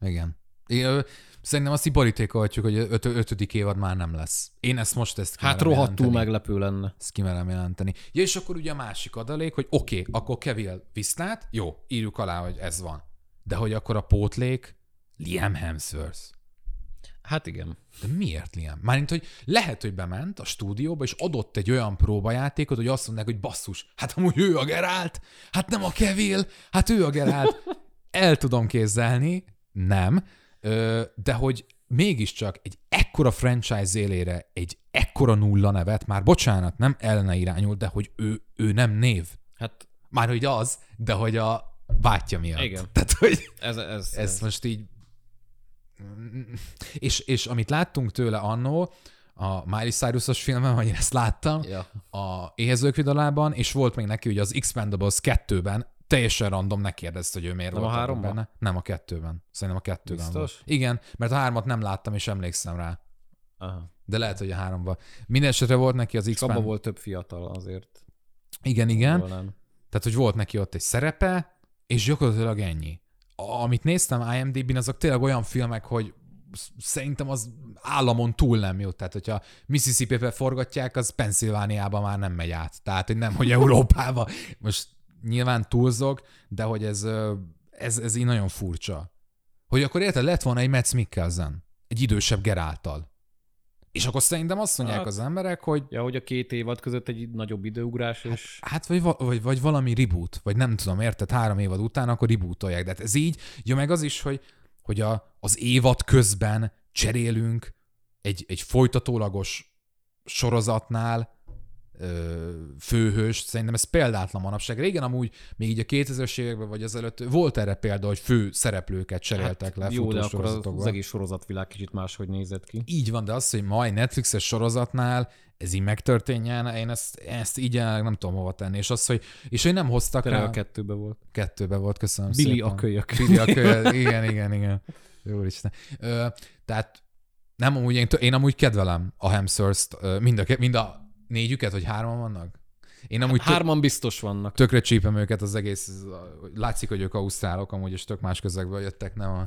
igen. Én szerintem azt így borítékolhatjuk, hogy 5. évad már nem lesz. Én ezt most hát rohadtul jelenteni. Meglepő lenne. Ezt kimerem jelenteni. Ja, és akkor ugye a másik adalék, hogy oké, akkor Cavill viszlát, jó, írjuk alá, hogy ez van. De hogy akkor a pótlék Liam Hemsworth. Hát igen. De miért Liam? Mármint, hogy lehet, hogy bement a stúdióba, és adott egy olyan próbajátékot, hogy azt mondják, hogy basszus, hát amúgy ő a Geralt, hát nem a Cavill, hát ő a Geralt. El tudom képzelni, nem, de hogy mégiscsak egy ekkora franchise élére, egy ekkora nulla nevet, már bocsánat, nem ellene irányul, de hogy ő nem név. Hát, már hogy az, de hogy a bátyja miatt. Igen. Tehát, hogy ez most így. És amit láttunk tőle annó, a Miley Cyrus-os filmben, vagy én ezt láttam, a Éhezők vidalában, és volt még neki ugye az Expendables 2-ben, teljesen random, ne kérdezte, hogy ő miért volt. Nem a 3-ban? Benne. Nem, a 2-ben. Szerintem a 2-ben volt. Igen, mert a 3-at nem láttam, és emlékszem rá. Aha. De lehet, hogy a 3-ban. Mindenesetre volt neki az Expendables. Abban volt több fiatal azért. Igen. Tehát, hogy volt neki ott egy szerepe, és gyakorlatilag ennyi. Amit néztem IMDb-n, azok tényleg olyan filmek, hogy szerintem az államon túl nem jut. Tehát, hogyha Mississippi-be forgatják, az Pennsylvániában már nem megy át. Tehát, hogy nem, hogy Európába. Most nyilván túlzok, de hogy ez így nagyon furcsa. Hogy akkor érted, lett volna egy Mads Mikkelsen, egy idősebb Gerálttal. És akkor szerintem azt mondják az emberek, hogy... Ja, hogy a két évad között egy nagyobb időugrás, és... Hát vagy valami reboot, vagy nem tudom, érted, 3 évad után akkor rebootolják. De hát ez így, ja meg az is, hogy az évad közben cserélünk egy folytatólagos sorozatnál főhőst, szerintem ez példátlan manapság. Régen amúgy még így a 2000-es években vagy azelőtt volt erre példa, hogy fő szereplőket cseréltek le futó sorozatokban. Jó, de akkor az egész sorozatvilág kicsit máshogy nézett ki. Így van, de az, hogy ma egy Netflixes sorozatnál ez így megtörténjen, én ezt így nem tudom hova tenni. És az, hogy nem hoztak rá... A 2-ben volt. 2-ben volt, köszönöm Billy szépen. Billy a kölyök. Igen. Úristen. Tehát nem amúgy, én amúgy kedvelem a Hemsworth-t, mind a 4-üket, vagy 3-an vannak? Én amúgy 3-an biztos vannak. Tökre csípem őket az egész, látszik, hogy ők ausztrálok, amúgy és tök más közegből jöttek, nem a...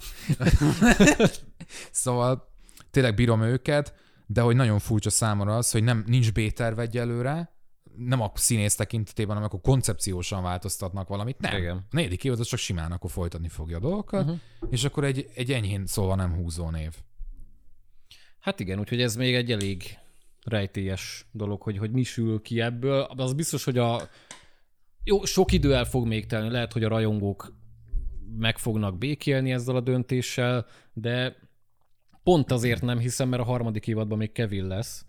Szóval tényleg bírom őket, de hogy nagyon furcsa számomra az, hogy nincs B-terv egyelőre, nem a színész tekintetében, hanem akkor koncepciósan változtatnak valamit, nem. Igen. A 4. évad az csak simán akkor folytatni fogja a dolgokat, és akkor egy enyhén szóval nem húzó név. Hát igen, úgyhogy ez még egy elég... rejtélyes dolog, hogy mi sül ki ebből. Az biztos, hogy jó, sok idő el fog még telni. Lehet, hogy a rajongók meg fognak békélni ezzel a döntéssel, de pont azért nem hiszem, mert a 3. évadban még Cavill lesz,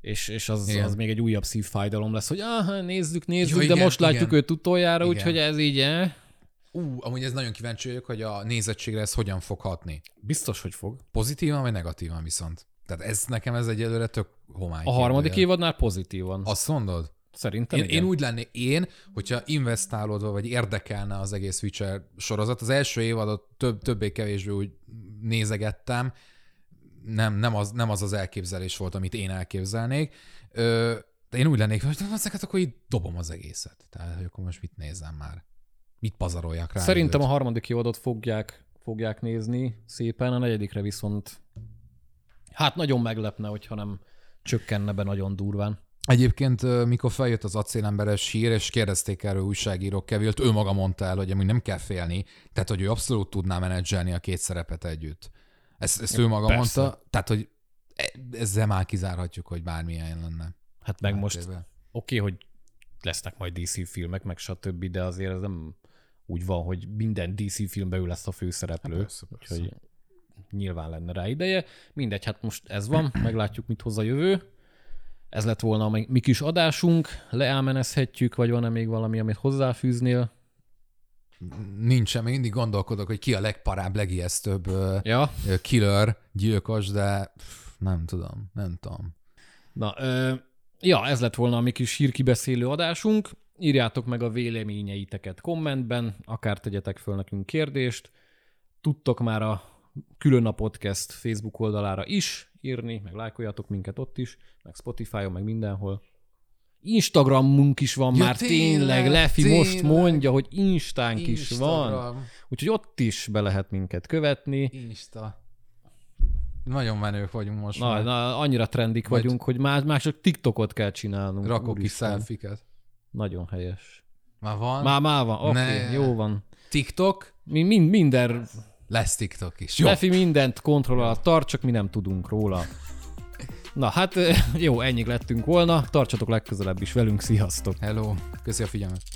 és az még egy újabb szívfájdalom lesz, hogy nézzük, jó, de igen, most látjuk őt utoljára, úgyhogy ez így... amúgy ez nagyon kíváncsi vagyok, hogy a nézettségre ez hogyan fog hatni. Biztos, hogy fog. Pozitívan vagy negatívan viszont? Tehát nekem ez egyelőre tök homály. A 3. évadnál pozitívan. Azt mondod? Szerintem én úgy lennék, hogyha investálódva vagy érdekelne az egész Witcher sorozat, az első évadot többé-kevésbé úgy nézegettem, nem az elképzelés volt, amit én elképzelnék, de én úgy lennék, hogy akkor így dobom az egészet. Tehát hogy akkor most mit nézzem már? Mit pazaroljak rá? Szerintem a 3. évadot fogják nézni szépen, a 4. viszont... Hát nagyon meglepne, hogyha nem csökkenne be nagyon durván. Egyébként, mikor feljött az acélemberes hír, és kérdezték erről újságírók Cavillt, ő maga mondta el, hogy amúgy nem kell félni, tehát hogy ő abszolút tudná menedzselni a két szerepet együtt. Ezt ő maga persze mondta, tehát hogy ezzel már kizárhatjuk, hogy bármilyen lenne. Hát meg most oké, hogy lesznek majd DC filmek, meg stb., de azért ez nem úgy van, hogy minden DC filmben ő lesz a főszereplő. Hát persze. Úgyhogy... nyilván lenne rá ideje. Mindegy, hát most ez van, meglátjuk, mit hoz a jövő. Ez lett volna a mi kis adásunk, leámenezhetjük, vagy van-e még valami, amit hozzáfűznél? Nincs semmi, mindig gondolkodok, hogy ki a legparább, legijesztőbb killer, gyilkos, de nem tudom. Na, ez lett volna a mi kis hírkibeszélő adásunk. Írjátok meg a véleményeiteket kommentben, akár tegyetek föl nekünk kérdést. Tudtok már a külön a podcast Facebook oldalára is írni, meg lájkoljatok minket ott is, meg Spotify-on, meg mindenhol. Instagramunk is van már, tényleg. Lefi most mondja, hogy Instánk is van. Úgyhogy ott is be lehet minket követni. Insta. Nagyon menők vagyunk most. Na, annyira trendik vagyunk, hogy már csak TikTokot kell csinálnunk. Rakok ki selfieket. Nagyon helyes. Már van? Már van. Oké, jó van. TikTok? Minden... Lesz TikTok is. Jó. Lefi mindent kontroll alatt tart, csak mi nem tudunk róla. Na hát jó, ennyik lettünk volna. Tartsatok legközelebb is velünk. Sziasztok! Hello! Köszi a figyelmet!